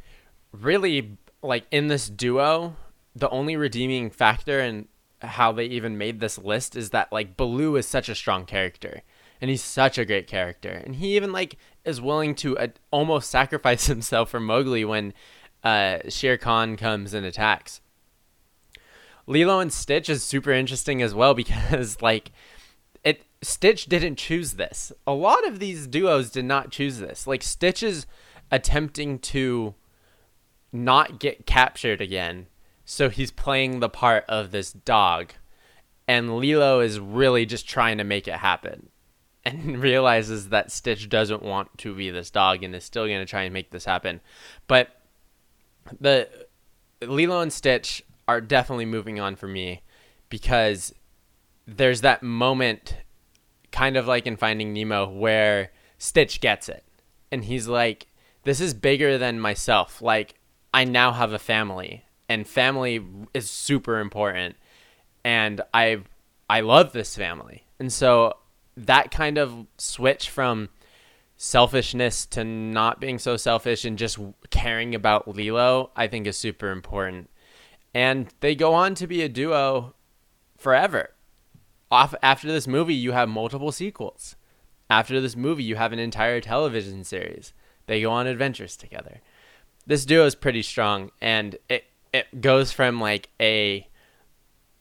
really, like, in this duo, the only redeeming factor in how they even made this list is that, like, Baloo is such a strong character. And he's such a great character. And he even, like, is willing to uh, almost sacrifice himself for Mowgli when uh, Shere Khan comes and attacks. Lilo and Stitch is super interesting as well, because, like, it Stitch didn't choose this. A lot of these duos did not choose this. Like, Stitch is attempting to not get captured again, so he's playing the part of this dog. And Lilo is really just trying to make it happen. And realizes that Stitch doesn't want to be this dog and is still going to try and make this happen. But the Lilo and Stitch are definitely moving on for me, because there's that moment, kind of like in Finding Nemo, where Stitch gets it. And he's like, this is bigger than myself. Like, I now have a family, and family is super important. And I, I love this family. And so that kind of switch from selfishness to not being so selfish and just caring about Lilo, I think, is super important. And they go on to be a duo forever. Off after this movie, you have multiple sequels. After this movie, you have an entire television series. They go on adventures together. This duo is pretty strong, and it it goes from, like, a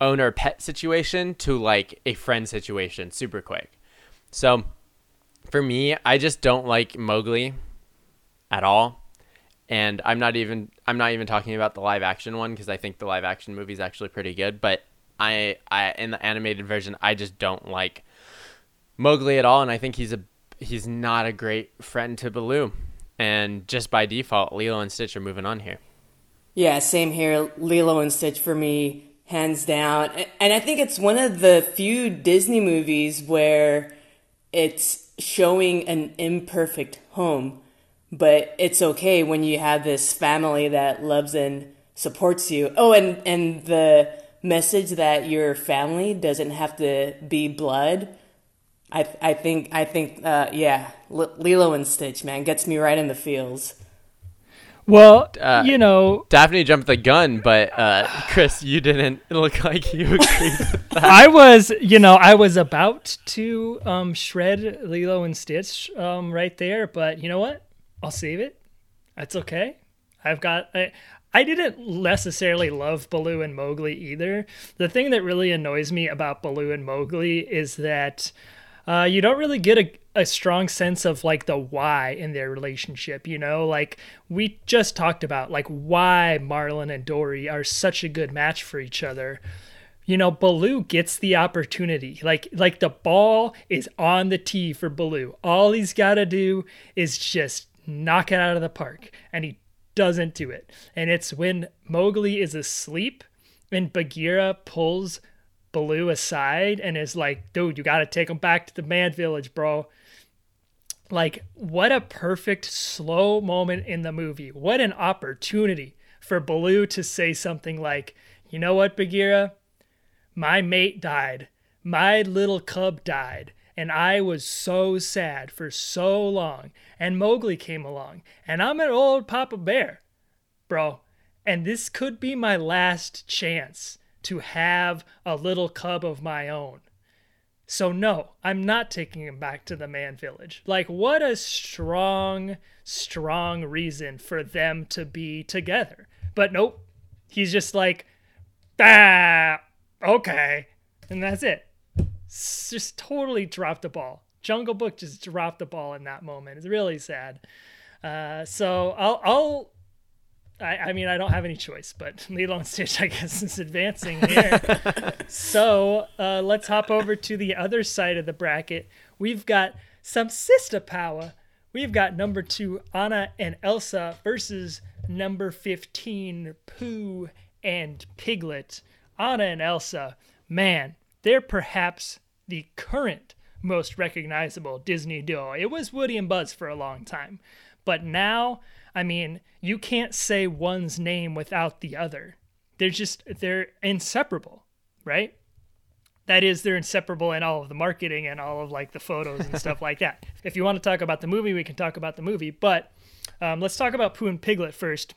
owner pet situation to, like, a friend situation super quick. So, for me, I just don't like Mowgli at all, and I'm not even I'm not even talking about the live action one, because I think the live action movie is actually pretty good. But I I in the animated version, I just don't like Mowgli at all, and I think he's a he's not a great friend to Baloo. And just by default, Lilo and Stitch are moving on here. Yeah, same here. Lilo and Stitch for me, hands down. And I think it's one of the few Disney movies where it's showing an imperfect home, but it's okay when you have this family that loves and supports you. Oh, and, and the message that your family doesn't have to be blood. I I think, I think uh, yeah, L- Lilo and Stitch, man, gets me right in the feels. Well, uh, you know, Daphne jumped the gun, but uh, Chris, you didn't look like you agreed with that. I was, you know, I was about to um, shred Lilo and Stitch um, right there, but you know what? I'll save it. That's okay. I've got. I, I didn't necessarily love Baloo and Mowgli either. The thing that really annoys me about Baloo and Mowgli is that uh, you don't really get a. a strong sense of, like, the why in their relationship. You know, like, we just talked about, like, why Marlin and Dory are such a good match for each other. You know, Baloo gets the opportunity. Like, like the ball is on the tee for Baloo. All he's got to do is just knock it out of the park, and he doesn't do it. And it's when Mowgli is asleep and Bagheera pulls Baloo aside and is like, dude, you got to take him back to the man village, bro. Like, what a perfect slow moment in the movie. What an opportunity for Baloo to say something like, you know what, Bagheera? My mate died. My little cub died. And I was so sad for so long. And Mowgli came along. And I'm an old Papa Bear, bro. And this could be my last chance to have a little cub of my own. So no, I'm not taking him back to the man village. Like, what a strong, strong reason for them to be together. But nope, he's just like, ah, okay. And that's it. Just totally dropped the ball. Jungle Book just dropped the ball in that moment. It's really sad. Uh, so I'll, I'll I, I mean, I don't have any choice, but Lilo and Stitch, I guess, is advancing here. So uh, let's hop over to the other side of the bracket. We've got some sister power. We've got number two, Anna and Elsa, versus number fifteen, Pooh and Piglet. Anna and Elsa, man, they're perhaps the current most recognizable Disney duo. It was Woody and Buzz for a long time, but now, I mean, you can't say one's name without the other. They're just, they're inseparable, right? That is, they're inseparable in all of the marketing and all of like the photos and stuff like that. If you want to talk about the movie, we can talk about the movie, but um, let's talk about Pooh and Piglet first.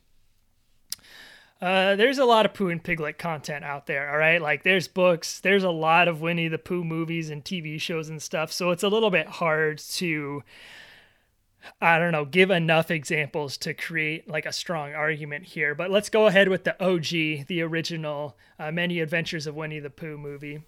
Uh, there's a lot of Pooh and Piglet content out there, all right? Like, there's books, there's a lot of Winnie the Pooh movies and T V shows and stuff, so it's a little bit hard to, I don't know, give enough examples to create, like, a strong argument here. But let's go ahead with the O G, the original uh, Many Adventures of Winnie the Pooh movie.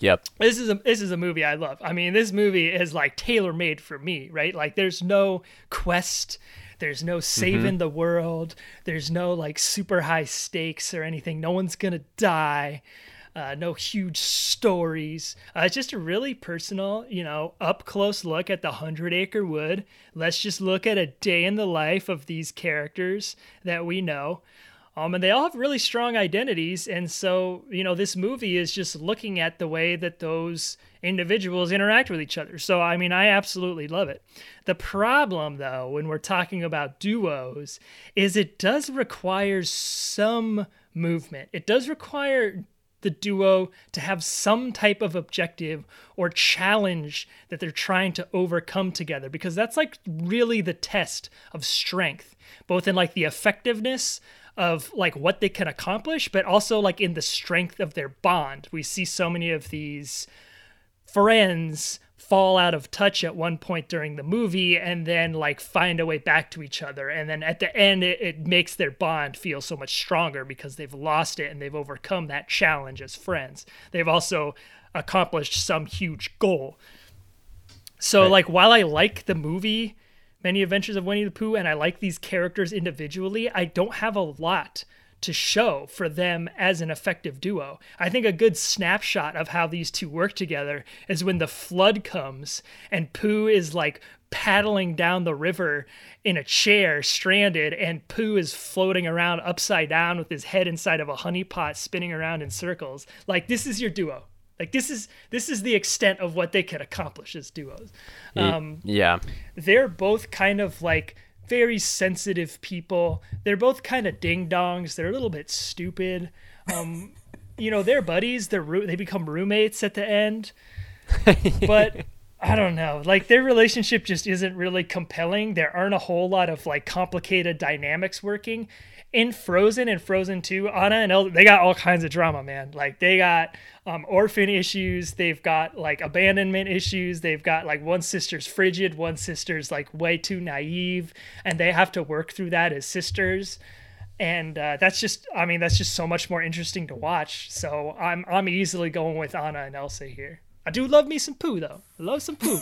Yep. This is a this is a movie I love. I mean, this movie is, like, tailor-made for me, right? Like, there's no quest. There's no saving mm-hmm. the world. There's no like super high stakes or anything. No one's going to die. Uh, no huge stories. Uh, it's just a really personal, you know, up close look at the Hundred Acre Wood. Let's just look at a day in the life of these characters that we know. Um, and they all have really strong identities. And so, you know, this movie is just looking at the way that those individuals interact with each other. So, I mean, I absolutely love it. The problem, though, when we're talking about duos, is it does require some movement. It does require the duo to have some type of objective or challenge that they're trying to overcome together, because that's like really the test of strength, both in like the effectiveness of like what they can accomplish, but also like in the strength of their bond. We see so many of these friends fall out of touch at one point during the movie and then like find a way back to each other. And then at the end, it, it makes their bond feel so much stronger because they've lost it and they've overcome that challenge as friends. They've also accomplished some huge goal. So right. like, while I like the movie Many Adventures of Winnie the Pooh, and I like these characters individually, I don't have a lot to show for them as an effective duo. I think a good snapshot of how these two work together is when the flood comes and Pooh is like paddling down the river in a chair, stranded, and Pooh is floating around upside down with his head inside of a honey pot, spinning around in circles. Like, this is your duo. Like, this is this is the extent of what they could accomplish as duos. Um, yeah. They're both kind of, like, very sensitive people. They're both kind of ding-dongs. They're a little bit stupid. Um, you know, they're buddies. They're ro- they become roommates at the end. But I don't know. Like, their relationship just isn't really compelling. There aren't a whole lot of, like, complicated dynamics working. In Frozen and Frozen two, Anna and Elsa, they got all kinds of drama, man. Like, they got um, orphan issues. They've got, like, abandonment issues. They've got, like, one sister's frigid, one sister's, like, way too naive. And they have to work through that as sisters. And uh, that's just, I mean, that's just so much more interesting to watch. So I'm I'm easily going with Anna and Elsa here. I do love me some Pooh, though. I love some Pooh.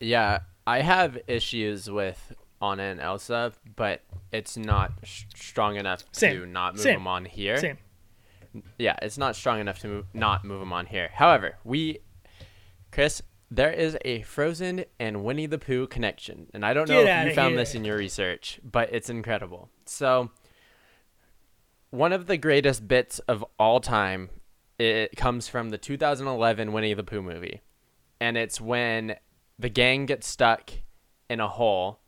Yeah, I have issues with Anna and Elsa, but it's not sh- strong enough Same. to not move Same. them on here. Same. Yeah, it's not strong enough to move, not move them on here. However, we, Chris, there is a Frozen and Winnie the Pooh connection, and I don't know Get if you found here. this in your research, but it's incredible. So, one of the greatest bits of all time, it comes from the two thousand eleven Winnie the Pooh movie, and it's when the gang gets stuck in a hole,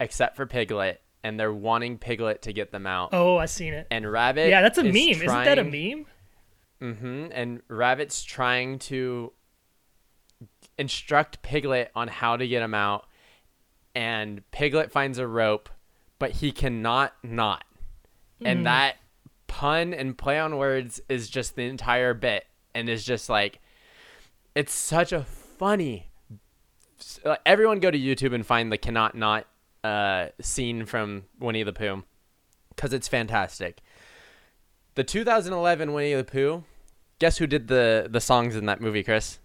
except for Piglet, and they're wanting Piglet to get them out. Oh, I've seen it. And Rabbit Yeah, that's a is meme. Trying... Isn't that a meme? Mm-hmm. And Rabbit's trying to instruct Piglet on how to get him out, and Piglet finds a rope, but he cannot not. Mm. And that pun and play on words is just the entire bit, and is just like, it's such a funny... Everyone go to YouTube and find the cannot not uh, scene from Winnie the Pooh, because it's fantastic. The two thousand eleven Winnie the Pooh, guess who did the, the songs in that movie, Chris?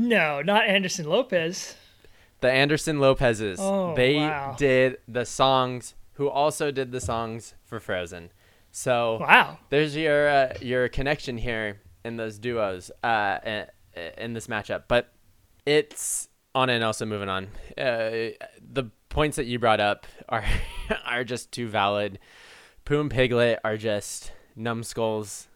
No, not Anderson Lopez. The Anderson Lopezes. Oh, they wow. did the songs, who also did the songs for Frozen. So wow. there's your uh, your connection here in those duos uh, in, in this matchup. But it's on and also moving on. Uh, the points that you brought up are are just too valid. Pooh and Piglet are just numbskulls.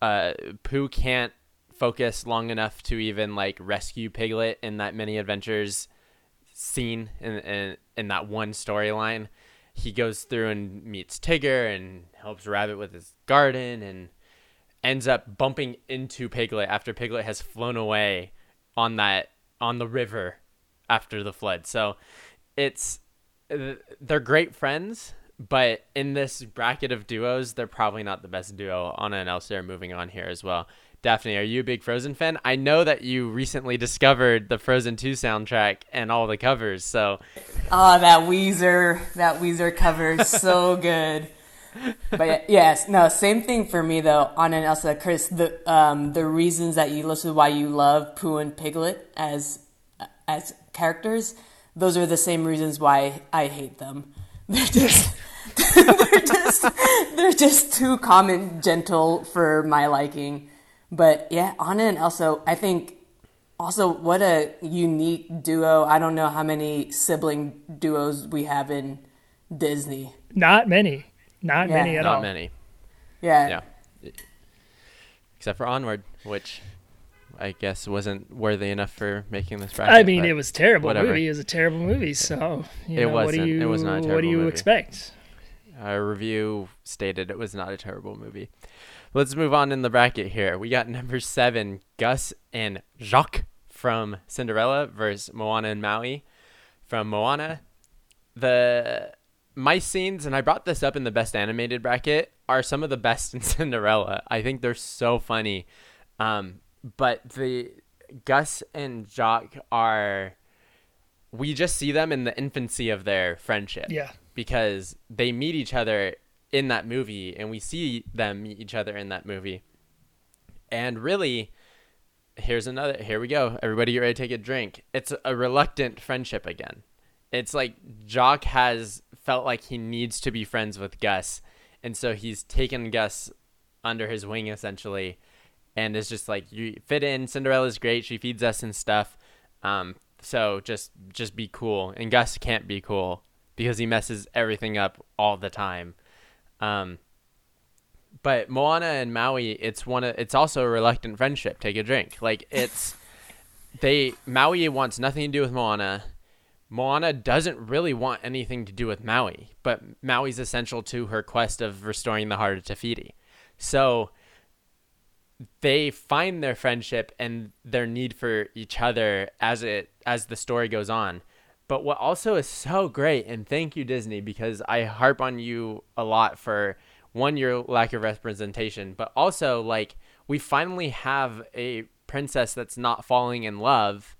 Uh, Pooh can't focus long enough to even like rescue Piglet in that many adventures scene in in, in that one storyline. He goes through and meets Tigger and helps Rabbit with his garden and ends up bumping into Piglet after Piglet has flown away on that on the river after the flood. So it's they're great friends, but in this bracket of duos, they're probably not the best duo. Anna and Elsa are moving on here as well. Daphne, are you a big Frozen fan? I know that you recently discovered the Frozen two soundtrack and all the covers, so... Oh, that Weezer, that Weezer cover is so good. But yes, no, same thing for me, though, Anna and Elsa. Chris, the um, the reasons that you listed why you love Pooh and Piglet as as characters, those are the same reasons why I hate them. They're just... they're just they're just too calm and gentle for my liking. But yeah, Anna and Elsa, I think also what a unique duo. I don't know how many sibling duos we have in Disney. Not many. Not yeah. many at Not all. Not many. Yeah. Yeah. Except for Onward, which I guess wasn't worthy enough for making this bracket. I mean, it was a terrible whatever. movie. It was a terrible movie. So, you it know, wasn't. What do you, it was not a terrible What do you movie. expect? Our review stated it was not a terrible movie. Let's move on in the bracket here. We got number seven, Gus and Jacques from Cinderella versus Moana and Maui from Moana. The mice scenes, and I brought this up in the best animated bracket, are some of the best in Cinderella. I think they're so funny. Um, but the Gus and Jacques are... We just see them in the infancy of their friendship. Yeah. Because they meet each other in that movie and we see them meet each other in that movie. And really, here's another, here we go. Everybody get ready to take a drink. It's a reluctant friendship again. It's like Jacques has felt like he needs to be friends with Gus. And so he's taken Gus under his wing essentially. And is just like, you fit in, Cinderella's great. She feeds us and stuff. Um, so just, just be cool. And Gus can't be cool because he messes everything up all the time. Um, but Moana and Maui, it's one of, it's also a reluctant friendship. Take a drink. Like it's, they, Maui wants nothing to do with Moana. Moana doesn't really want anything to do with Maui, but Maui's essential to her quest of restoring the heart of Tafiti. So they find their friendship and their need for each other as it, as the story goes on. But what also is so great, and thank you, Disney, because I harp on you a lot for, one, your lack of representation, but also, like, we finally have a princess that's not falling in love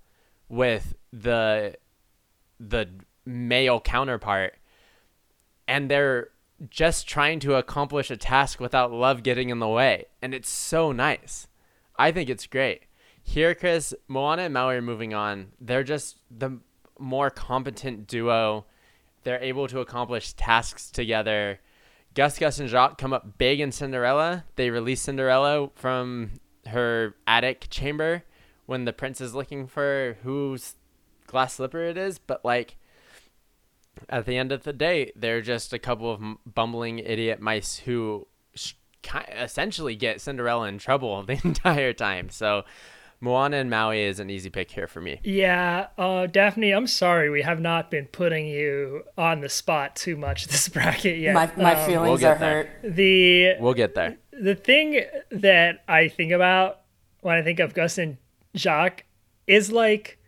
with the the male counterpart, and they're just trying to accomplish a task without love getting in the way, and it's so nice. I think it's great. Here, Chris, Moana and Maui are moving on. They're just the... more competent duo. They're able to accomplish tasks together. Gus, Gus, and Jacques come up big in Cinderella. They release Cinderella from her attic chamber when the prince is looking for whose glass slipper it is. But like at the end of the day, they're just a couple of bumbling idiot mice who essentially get Cinderella in trouble the entire time. So Moana and Maui is an easy pick here for me. Yeah, uh, Daphne, I'm sorry we have not been putting you on the spot too much this bracket yet. My, my um, feelings we'll are there. hurt. The we'll get there. The thing that I think about when I think of Gus and Jacques is like,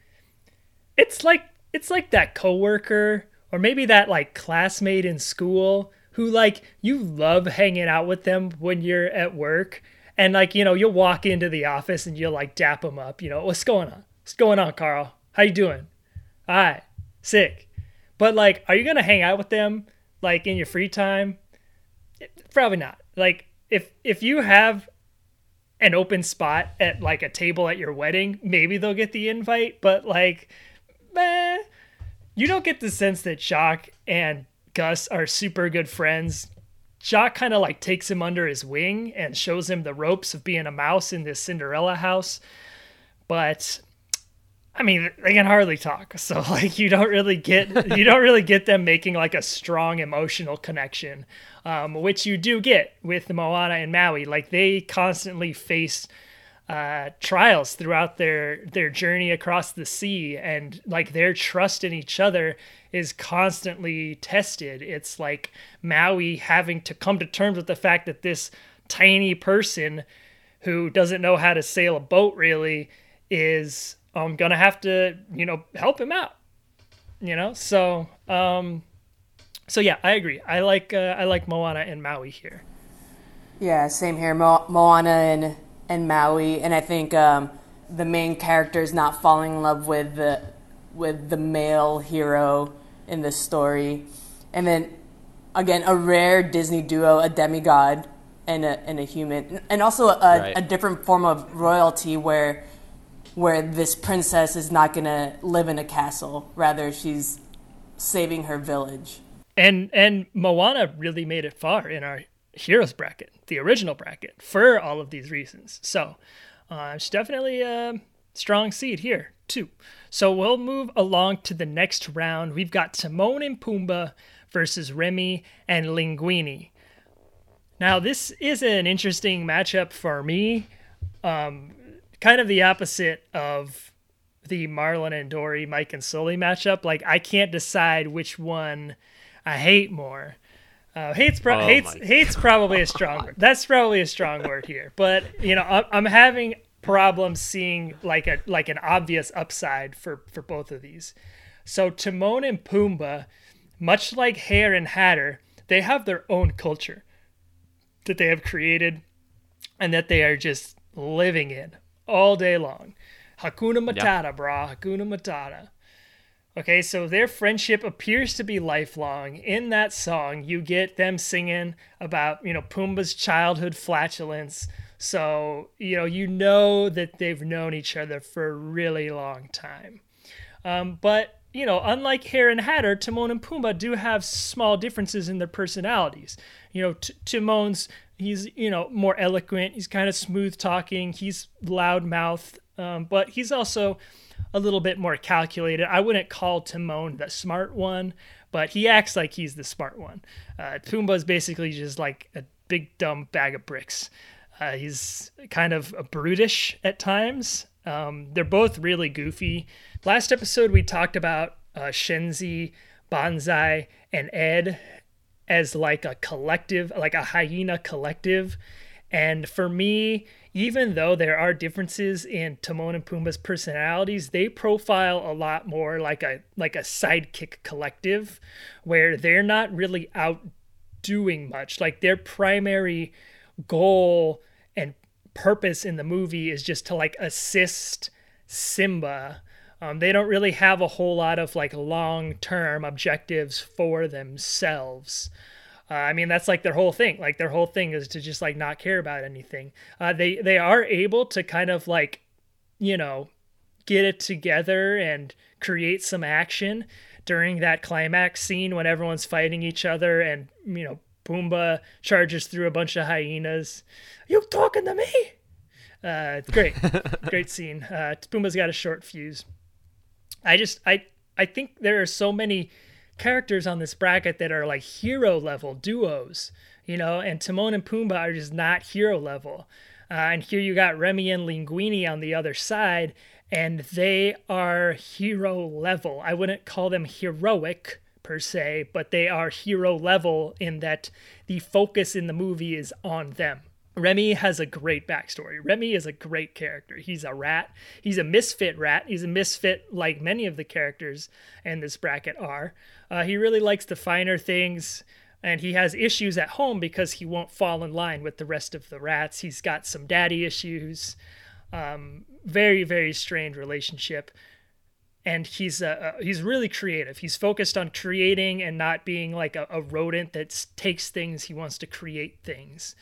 it's like it's like that coworker or maybe that like classmate in school who like you love hanging out with them when you're at work. And like, you know, you'll walk into the office and you'll like dap them up. You know, what's going on? What's going on, Carl? How you doing? All right. Sick. But like, are you going to hang out with them like in your free time? Probably not. Like if, if you have an open spot at like a table at your wedding, maybe they'll get the invite. But like, meh. You don't get the sense that Jacques and Gus are super good friends. Jacques kind of like takes him under his wing and shows him the ropes of being a mouse in this Cinderella house. But I mean, they can hardly talk. So like, you don't really get, you don't really get them making like a strong emotional connection, um, which you do get with Moana and Maui. Like they constantly face uh, trials throughout their, their journey across the sea. And like their trust in each other is constantly tested. It's like Maui having to come to terms with the fact that this tiny person who doesn't know how to sail a boat really is, I'm going to have to, you know, help him out, you know? So, um, so yeah, I agree. I like, uh, I like Moana and Maui here. Yeah. Same here. Mo- Moana and, and Maui. And I think, um, the main character is not falling in love with the, with the male hero in this story. And then again, a rare Disney duo, a demigod and a, and a human, and also a, right. a different form of royalty where, where this princess is not going to live in a castle. Rather, she's saving her village. And and Moana really made it far in our heroes bracket, the original bracket, for all of these reasons. So uh, she's definitely a strong seed here, too. So we'll move along to the next round. We've got Timon and Pumbaa versus Remy and Linguini. Now, this is an interesting matchup for me. Um... Kind of the opposite of the Marlin and Dory, Mike and Sully matchup. Like, I can't decide which one I hate more. Uh, hate's pro- oh hate's, hate's probably a strong word. That's probably a strong word here. But, you know, I'm, I'm having problems seeing, like, a like an obvious upside for, for both of these. So Timon and Pumbaa, much like Hare and Hatter, they have their own culture that they have created and that they are just living in. All day long. Hakuna Matata, yep. brah. Hakuna Matata. Okay, so their friendship appears to be lifelong. In that song, you get them singing about, you know, Pumbaa's childhood flatulence. So, you know, you know that they've known each other for a really long time. Um, but, you know, unlike Hare and Hatter, Timon and Pumbaa do have small differences in their personalities. You know, t- Timon's... He's, you know, more eloquent. He's kind of smooth talking. He's loudmouthed, um, but he's also a little bit more calculated. I wouldn't call Timon the smart one, but he acts like he's the smart one. Uh, Pumbaa's basically just like a big dumb bag of bricks. Uh, he's kind of brutish at times. Um, they're both really goofy. Last episode, we talked about uh, Shenzi, Banzai, and Ed as like a collective, like a hyena collective. And for me, even though there are differences in Timon and Pumbaa's personalities, they profile a lot more like a like a sidekick collective where they're not really out doing much. Like their primary goal and purpose in the movie is just to like assist Simba. Um, they don't really have a whole lot of like long-term objectives for themselves. Uh, I mean, that's like their whole thing. Like their whole thing is to just like not care about anything. Uh, they, they are able to kind of like, you know, get it together and create some action during that climax scene when everyone's fighting each other and, you know, Pumbaa charges through a bunch of hyenas. You talking to me? Uh, it's great. Great scene. Uh, Pumbaa's got a short fuse. I just, I, I think there are so many characters on this bracket that are like hero level duos, you know, and Timon and Pumbaa are just not hero level. Uh, and here you got Remy and Linguini on the other side, and they are hero level. I wouldn't call them heroic per se, but they are hero level in that the focus in the movie is on them. Remy has a great backstory. Remy is a great character. He's a rat. He's a misfit rat. He's a misfit like many of the characters in this bracket are. Uh, he really likes the finer things, and he has issues at home because he won't fall in line with the rest of the rats. He's got some daddy issues. Um, very, very strained relationship. And he's uh, he's really creative. He's focused on creating and not being like a, a rodent that takes things. He wants to create things.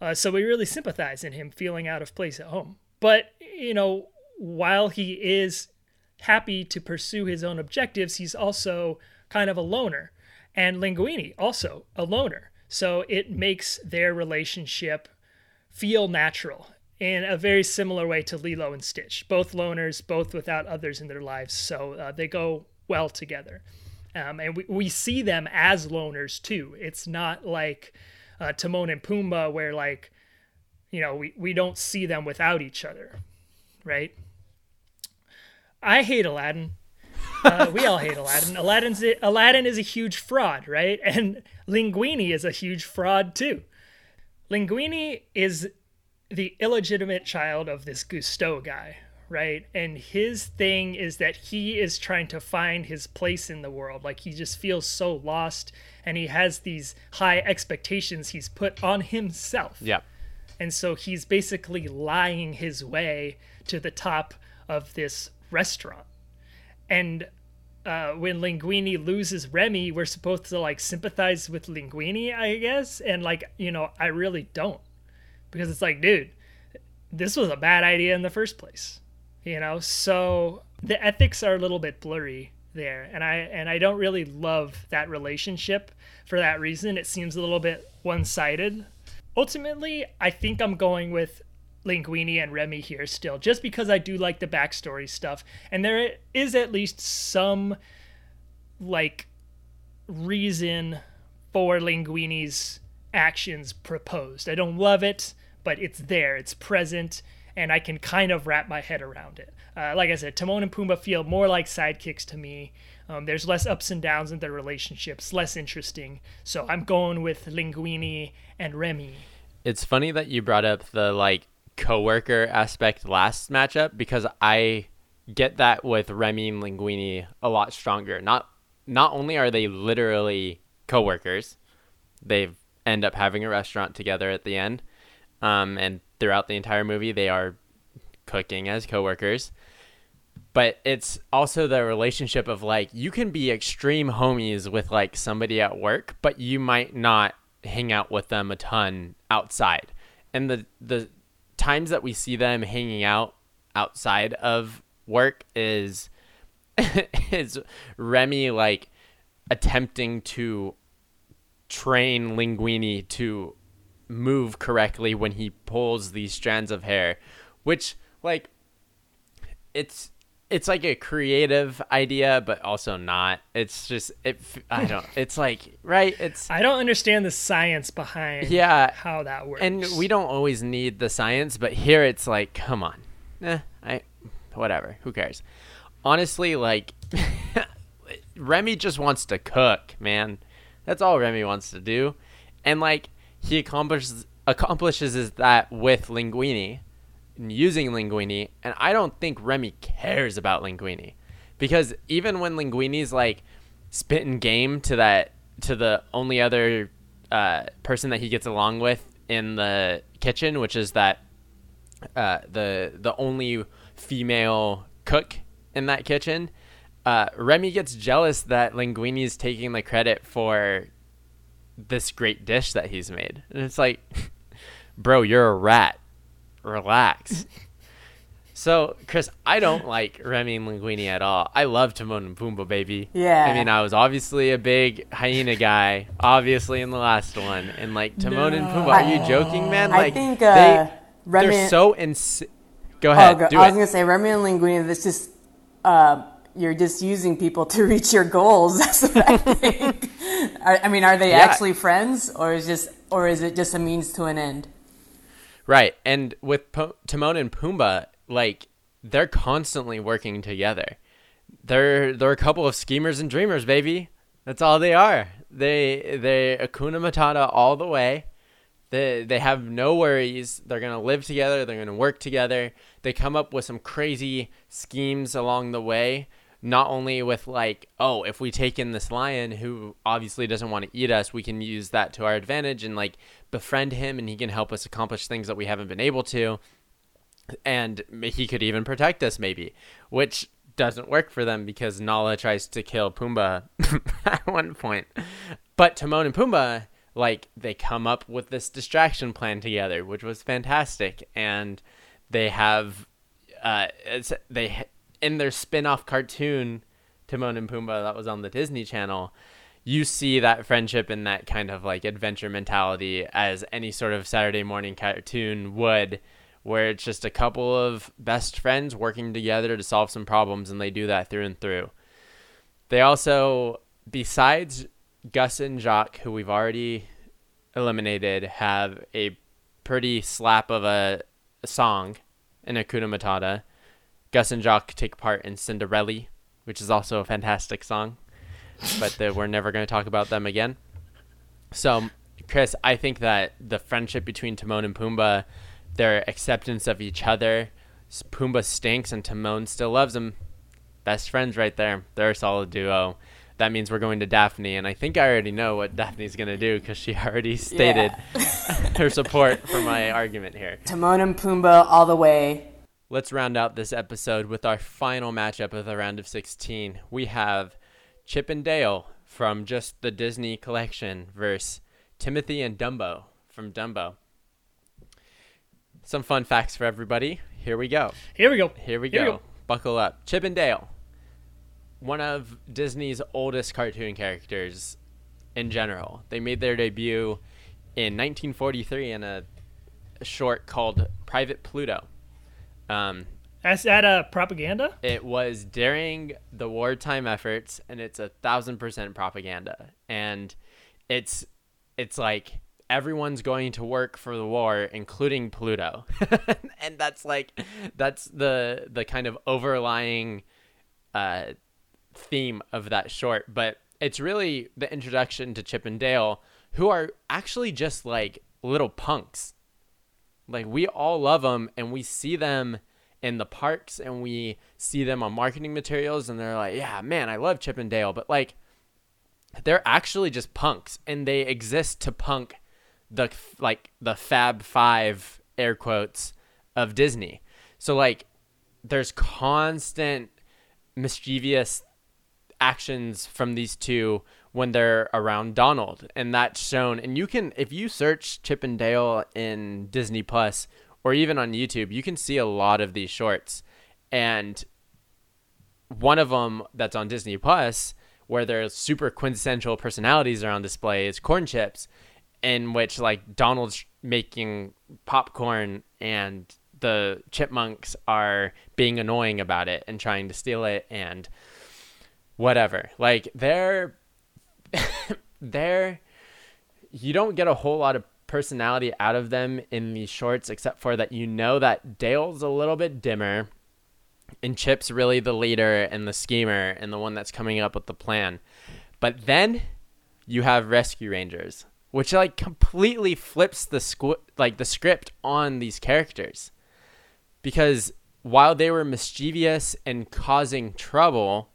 Uh, so we really sympathize in him feeling out of place at home. But, you know, while he is happy to pursue his own objectives, he's also kind of a loner. And Linguini, also a loner. So it makes their relationship feel natural in a very similar way to Lilo and Stitch. Both loners, both without others in their lives. So uh, they go well together. Um, and we, we see them as loners, too. It's not like uh, Timon and Pumbaa where, like, you know, we, we don't see them without each other, right? I hate Aladdin. Uh, we all hate Aladdin. Aladdin's Aladdin is a huge fraud, right? And Linguini is a huge fraud, too. Linguini is the illegitimate child of this Gusteau guy, right? And his thing is that he is trying to find his place in the world. Like, he just feels so lost, and he has these high expectations he's put on himself. Yeah. And so he's basically lying his way to the top of this restaurant. And uh, when Linguini loses Remy, we're supposed to, like, sympathize with Linguini, I guess. And, like, you know, I really don't. Because it's like, dude, this was a bad idea in the first place, you know? So the ethics are a little bit blurry there. And I and I don't really love that relationship for that reason. It seems a little bit one-sided. Ultimately, I think I'm going with Linguini and Remy here still, just because I do like the backstory stuff. And there is at least some, like, reason for Linguini's actions proposed. I don't love it, but it's there, it's present, and I can kind of wrap my head around it. Uh, like I said, Timon and Pumbaa feel more like sidekicks to me. Um, there's less ups and downs in their relationships, less interesting. So I'm going with Linguini and Remy. It's funny that you brought up the, like, coworker aspect last matchup, because I get that with Remy and Linguini a lot stronger. Not not only are they literally coworkers, they end up having a restaurant together at the end, um, and throughout the entire movie they are cooking as coworkers. But it's also the relationship of, like, you can be extreme homies with, like, somebody at work, but you might not hang out with them a ton outside. And the the times that we see them hanging out outside of work is is Remy, like, attempting to train Linguini to move correctly when he pulls these strands of hair, which, like, it's it's like a creative idea, but also not. It's just, it. I don't, it's like, right. It's, I don't understand the science behind yeah, how that works. And we don't always need the science, but here it's like, come on, eh, I, whatever, who cares? Honestly, like, Remy just wants to cook, man. That's all Remy wants to do. And, like, he accomplishes, accomplishes that with Linguini. Using Linguini, and I don't think Remy cares about Linguini, because even when Linguini's, like, spitting game to that to the only other uh, person that he gets along with in the kitchen, which is that uh, the the only female cook in that kitchen, uh, Remy gets jealous that Linguini's taking the credit for this great dish that he's made, and it's like, bro, you're a rat. Relax. So, Chris, I don't like Remy and Linguini at all. I love Timon and Pumbaa, baby. Yeah. I mean, I was obviously a big hyena guy, obviously, in the last one. And, like, Timon no. and Pumbaa, are you joking, man? Like, I think uh, they, Remy... they're so ins. Go ahead. Oh, do I was going to say, Remy and Linguini, it's just, uh, you're just using people to reach your goals. That's what I think. I, I mean, are they yeah. actually friends, or is just, or is it just a means to an end? Right, and with po- Timon and Pumbaa, like, they're constantly working together. They're they're a couple of schemers and dreamers, baby. That's all they are. They they Hakuna Matata all the way. They they have no worries. They're gonna live together. They're gonna work together. They come up with some crazy schemes along the way. Not only with, like, oh, if we take in this lion who obviously doesn't want to eat us, we can use that to our advantage and, like, befriend him, and he can help us accomplish things that we haven't been able to, and he could even protect us, maybe, which doesn't work for them because Nala tries to kill Pumbaa at one point. But Timon and Pumbaa, like they come up with this distraction plan together, which was fantastic. And they have uh it's, they in their spin-off cartoon Timon and Pumbaa that was on the Disney Channel, you see that friendship and that kind of like adventure mentality as any sort of Saturday morning cartoon would, where it's just a couple of best friends working together to solve some problems, and they do that through and through. They also, besides Gus and Jacques, who we've already eliminated, have a pretty slap of a, a song in Hakuna Matata. Gus and Jacques take part in Cinderella, which is also a fantastic song, but the, we're never going to talk about them again. So, Chris, I think that the friendship between Timon and Pumbaa, their acceptance of each other, Pumbaa stinks and Timon still loves him. Best friends right there. They're a solid duo. That means we're going to Daphne, and I think I already know what Daphne's going to do because she already stated yeah. her support for my argument here. Timon and Pumbaa all the way. Let's round out this episode with our final matchup of the round of sixteen. We have Chip and Dale from just the Disney collection versus Timothy and Dumbo from Dumbo. Some fun facts for everybody. Here we go. Here we go. Here we go. Here we go. Buckle up. Chip and Dale. One of Disney's oldest cartoon characters in general. They made their debut in nineteen forty-three in a short called Private Pluto. Um, That's at a propaganda? It was during the wartime efforts, and it's a thousand percent propaganda. And it's it's like everyone's going to work for the war, including Pluto. And that's like that's the the kind of overlying uh theme of that short, but it's really the introduction to Chip and Dale, who are actually just like little punks. Like, we all love them, and we see them in the parks, and we see them on marketing materials, and they're like, yeah, man, I love Chip and Dale, but like, they're actually just punks, and they exist to punk the like the Fab Five, air quotes, of Disney. So like, there's constant mischievous actions from these two when they're around Donald, and that's shown. And you can, if you search Chip and Dale in Disney Plus or even on YouTube, you can see a lot of these shorts. And one of them that's on Disney Plus, where their super quintessential personalities are on display, is Corn Chips, in which like Donald's making popcorn and the chipmunks are being annoying about it and trying to steal it and whatever. Like, they're they're you don't get a whole lot of personality out of them in these shorts, except for that, you know, that Dale's a little bit dimmer and Chip's really the leader and the schemer and the one that's coming up with the plan. But then you have Rescue Rangers, which like completely flips the squ- like the script on these characters, because while they were mischievous and causing trouble,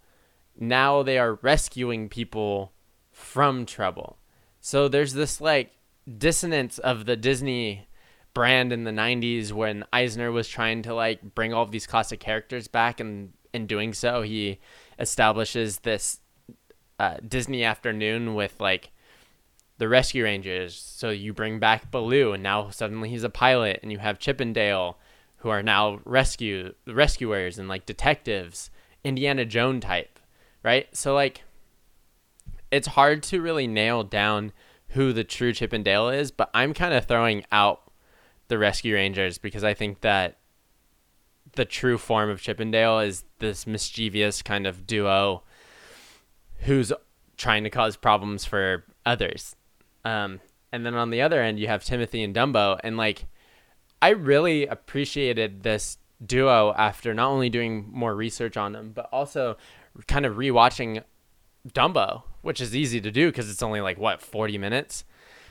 now they are rescuing people from trouble. So there's this like dissonance of the Disney brand in the nineties when Eisner was trying to like bring all of these classic characters back, and in doing so he establishes this uh, Disney afternoon with like the Rescue Rangers. So you bring back Baloo, and now suddenly he's a pilot, and you have Chip and Dale, who are now rescue rescuers and like detectives, Indiana Jones type. Right? So like, it's hard to really nail down who the true Chip and Dale is, but I'm kind of throwing out the Rescue Rangers because I think that the true form of Chip and Dale is this mischievous kind of duo who's trying to cause problems for others. Um, and then on the other end, you have Timothy and Dumbo. And like, I really appreciated this duo after not only doing more research on them, but also kind of rewatching Dumbo, which is easy to do because it's only like what forty minutes.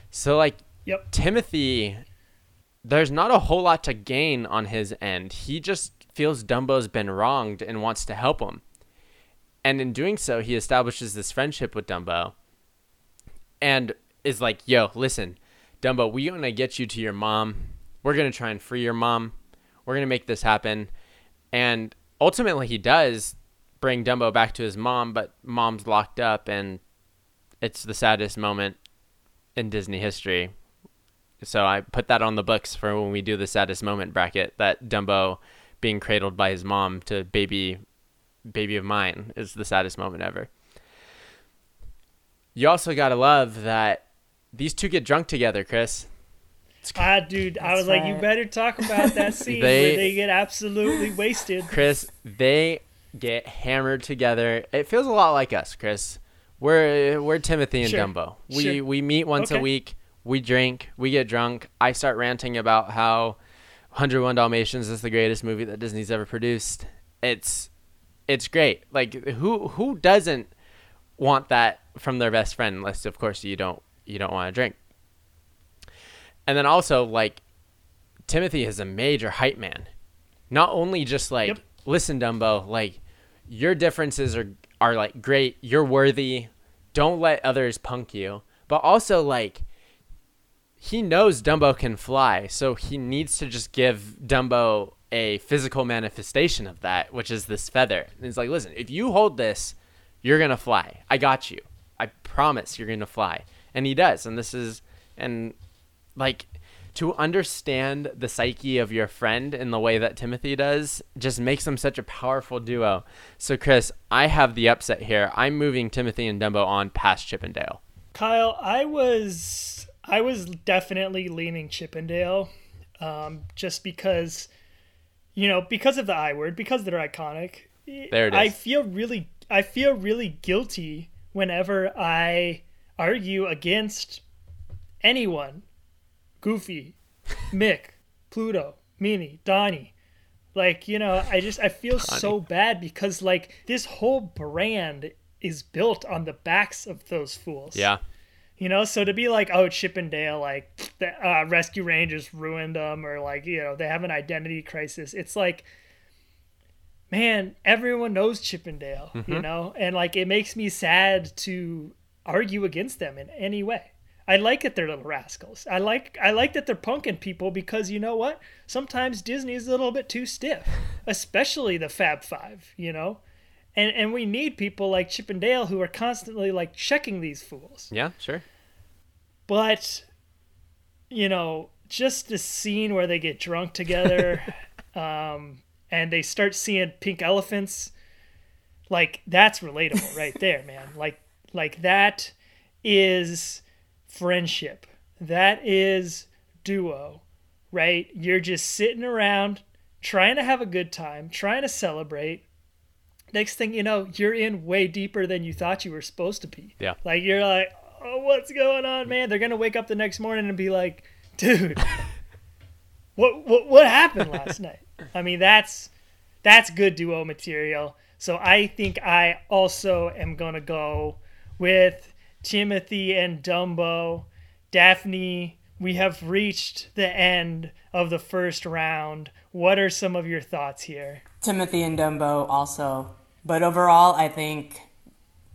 So like, yep. Timothy, there's not a whole lot to gain on his end. He just feels Dumbo's been wronged and wants to help him, and in doing so, he establishes this friendship with Dumbo, and is like, "Yo, listen, Dumbo, we're gonna get you to your mom. We're gonna try and free your mom. We're gonna make this happen." And ultimately, he does bring Dumbo back to his mom, but mom's locked up, and it's the saddest moment in Disney history. So I put that on the books for when we do the saddest moment bracket, that Dumbo being cradled by his mom to baby, baby of mine is the saddest moment ever. You also got to love that these two get drunk together, Chris. Ah, dude, That's I was right. like, you better talk about that scene they, where they get absolutely wasted. Chris, they get hammered together. It feels a lot like us, Chris. We're we're Timothy and sure. Dumbo. We sure. we meet once okay. a week. We drink. We get drunk. I start ranting about how one oh one Dalmatians is the greatest movie that Disney's ever produced. It's it's great. Like who who doesn't want that from their best friend, unless of course you don't you don't want to drink. And then also, like, Timothy is a major hype man. Not only just like, yep. listen, Dumbo, like, your differences are, are like, great. You're worthy. Don't let others punk you. But also, like, he knows Dumbo can fly. So he needs to just give Dumbo a physical manifestation of that, which is this feather. And he's like, listen, if you hold this, you're going to fly. I got you. I promise you're going to fly. And he does. And this is... and. Like, to understand the psyche of your friend in the way that Timothy does just makes them such a powerful duo. So, Chris, I have the upset here. I'm moving Timothy and Dumbo on past Chip and Dale. Kyle, I was I was definitely leaning Chip and Dale, um, just because, you know, because of the I word, because they're iconic. There it is. I feel really, I feel really guilty whenever I argue against anyone. Goofy, Mick, Pluto, Minnie, Donnie. Like, you know, I just, I feel Donnie. so bad because, like, this whole brand is built on the backs of those fools. Yeah. You know, so to be like, oh, Chip and Dale, like, the uh, Rescue Rangers ruined them, or, like, you know, they have an identity crisis. It's like, man, everyone knows Chip and Dale, mm-hmm. you know? And, like, it makes me sad to argue against them in any way. I like that they're little rascals. I like I like that they're punking people because, you know what? Sometimes Disney is a little bit too stiff, especially the Fab Five, you know? And and we need people like Chip and Dale who are constantly, like, checking these fools. Yeah, sure. But, you know, just the scene where they get drunk together um, and they start seeing pink elephants, like, that's relatable right there, man. Like Like, that is... friendship. That is duo, right? You're just sitting around trying to have a good time, trying to celebrate. Next thing you know, you're in way deeper than you thought you were supposed to be. Yeah. Like, you're like, oh, what's going on, man? They're going to wake up the next morning and be like, dude, what, what, what happened last night? I mean, that's, that's good duo material. So I think I also am going to go with Timothy and Dumbo. Daphne, we have reached the end of the first round. What are some of your thoughts here? Timothy and Dumbo also. But overall, I think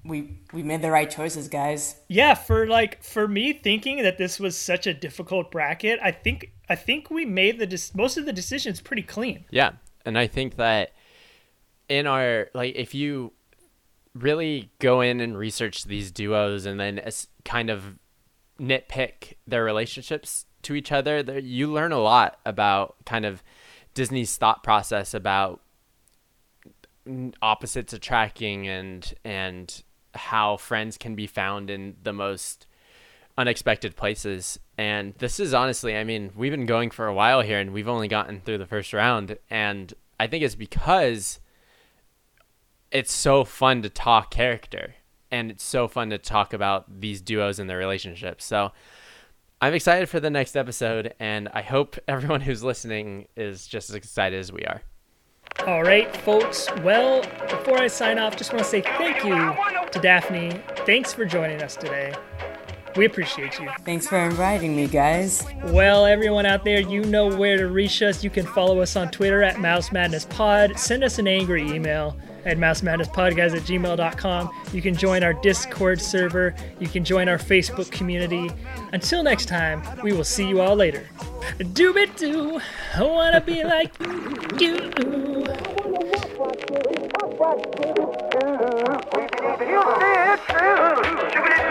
we we made the right choices, guys. Yeah, for like for me thinking that this was such a difficult bracket, I think I think we made the de- most of the decisions pretty clean. Yeah. And I think that in our like if you really go in and research these duos and then kind of nitpick their relationships to each other, you learn a lot about kind of Disney's thought process about opposites attracting and and how friends can be found in the most unexpected places. And this is honestly, I mean, we've been going for a while here and we've only gotten through the first round. And I think it's because it's so fun to talk character and it's so fun to talk about these duos and their relationships. So I'm excited for the next episode, and I hope everyone who's listening is just as excited as we are. All right, folks. Well, before I sign off, just want to say thank you to Daphne. Thanks for joining us today. We appreciate you. Thanks for inviting me, guys. Well, everyone out there, you know where to reach us. You can follow us on Twitter at Mouse Madness Pod. Send us an angry email at mouse madness podcast at gmail dot com. You can join our Discord server. You can join our Facebook community. Until next time, we will see you all later. Doobie doo, I want to be like you. You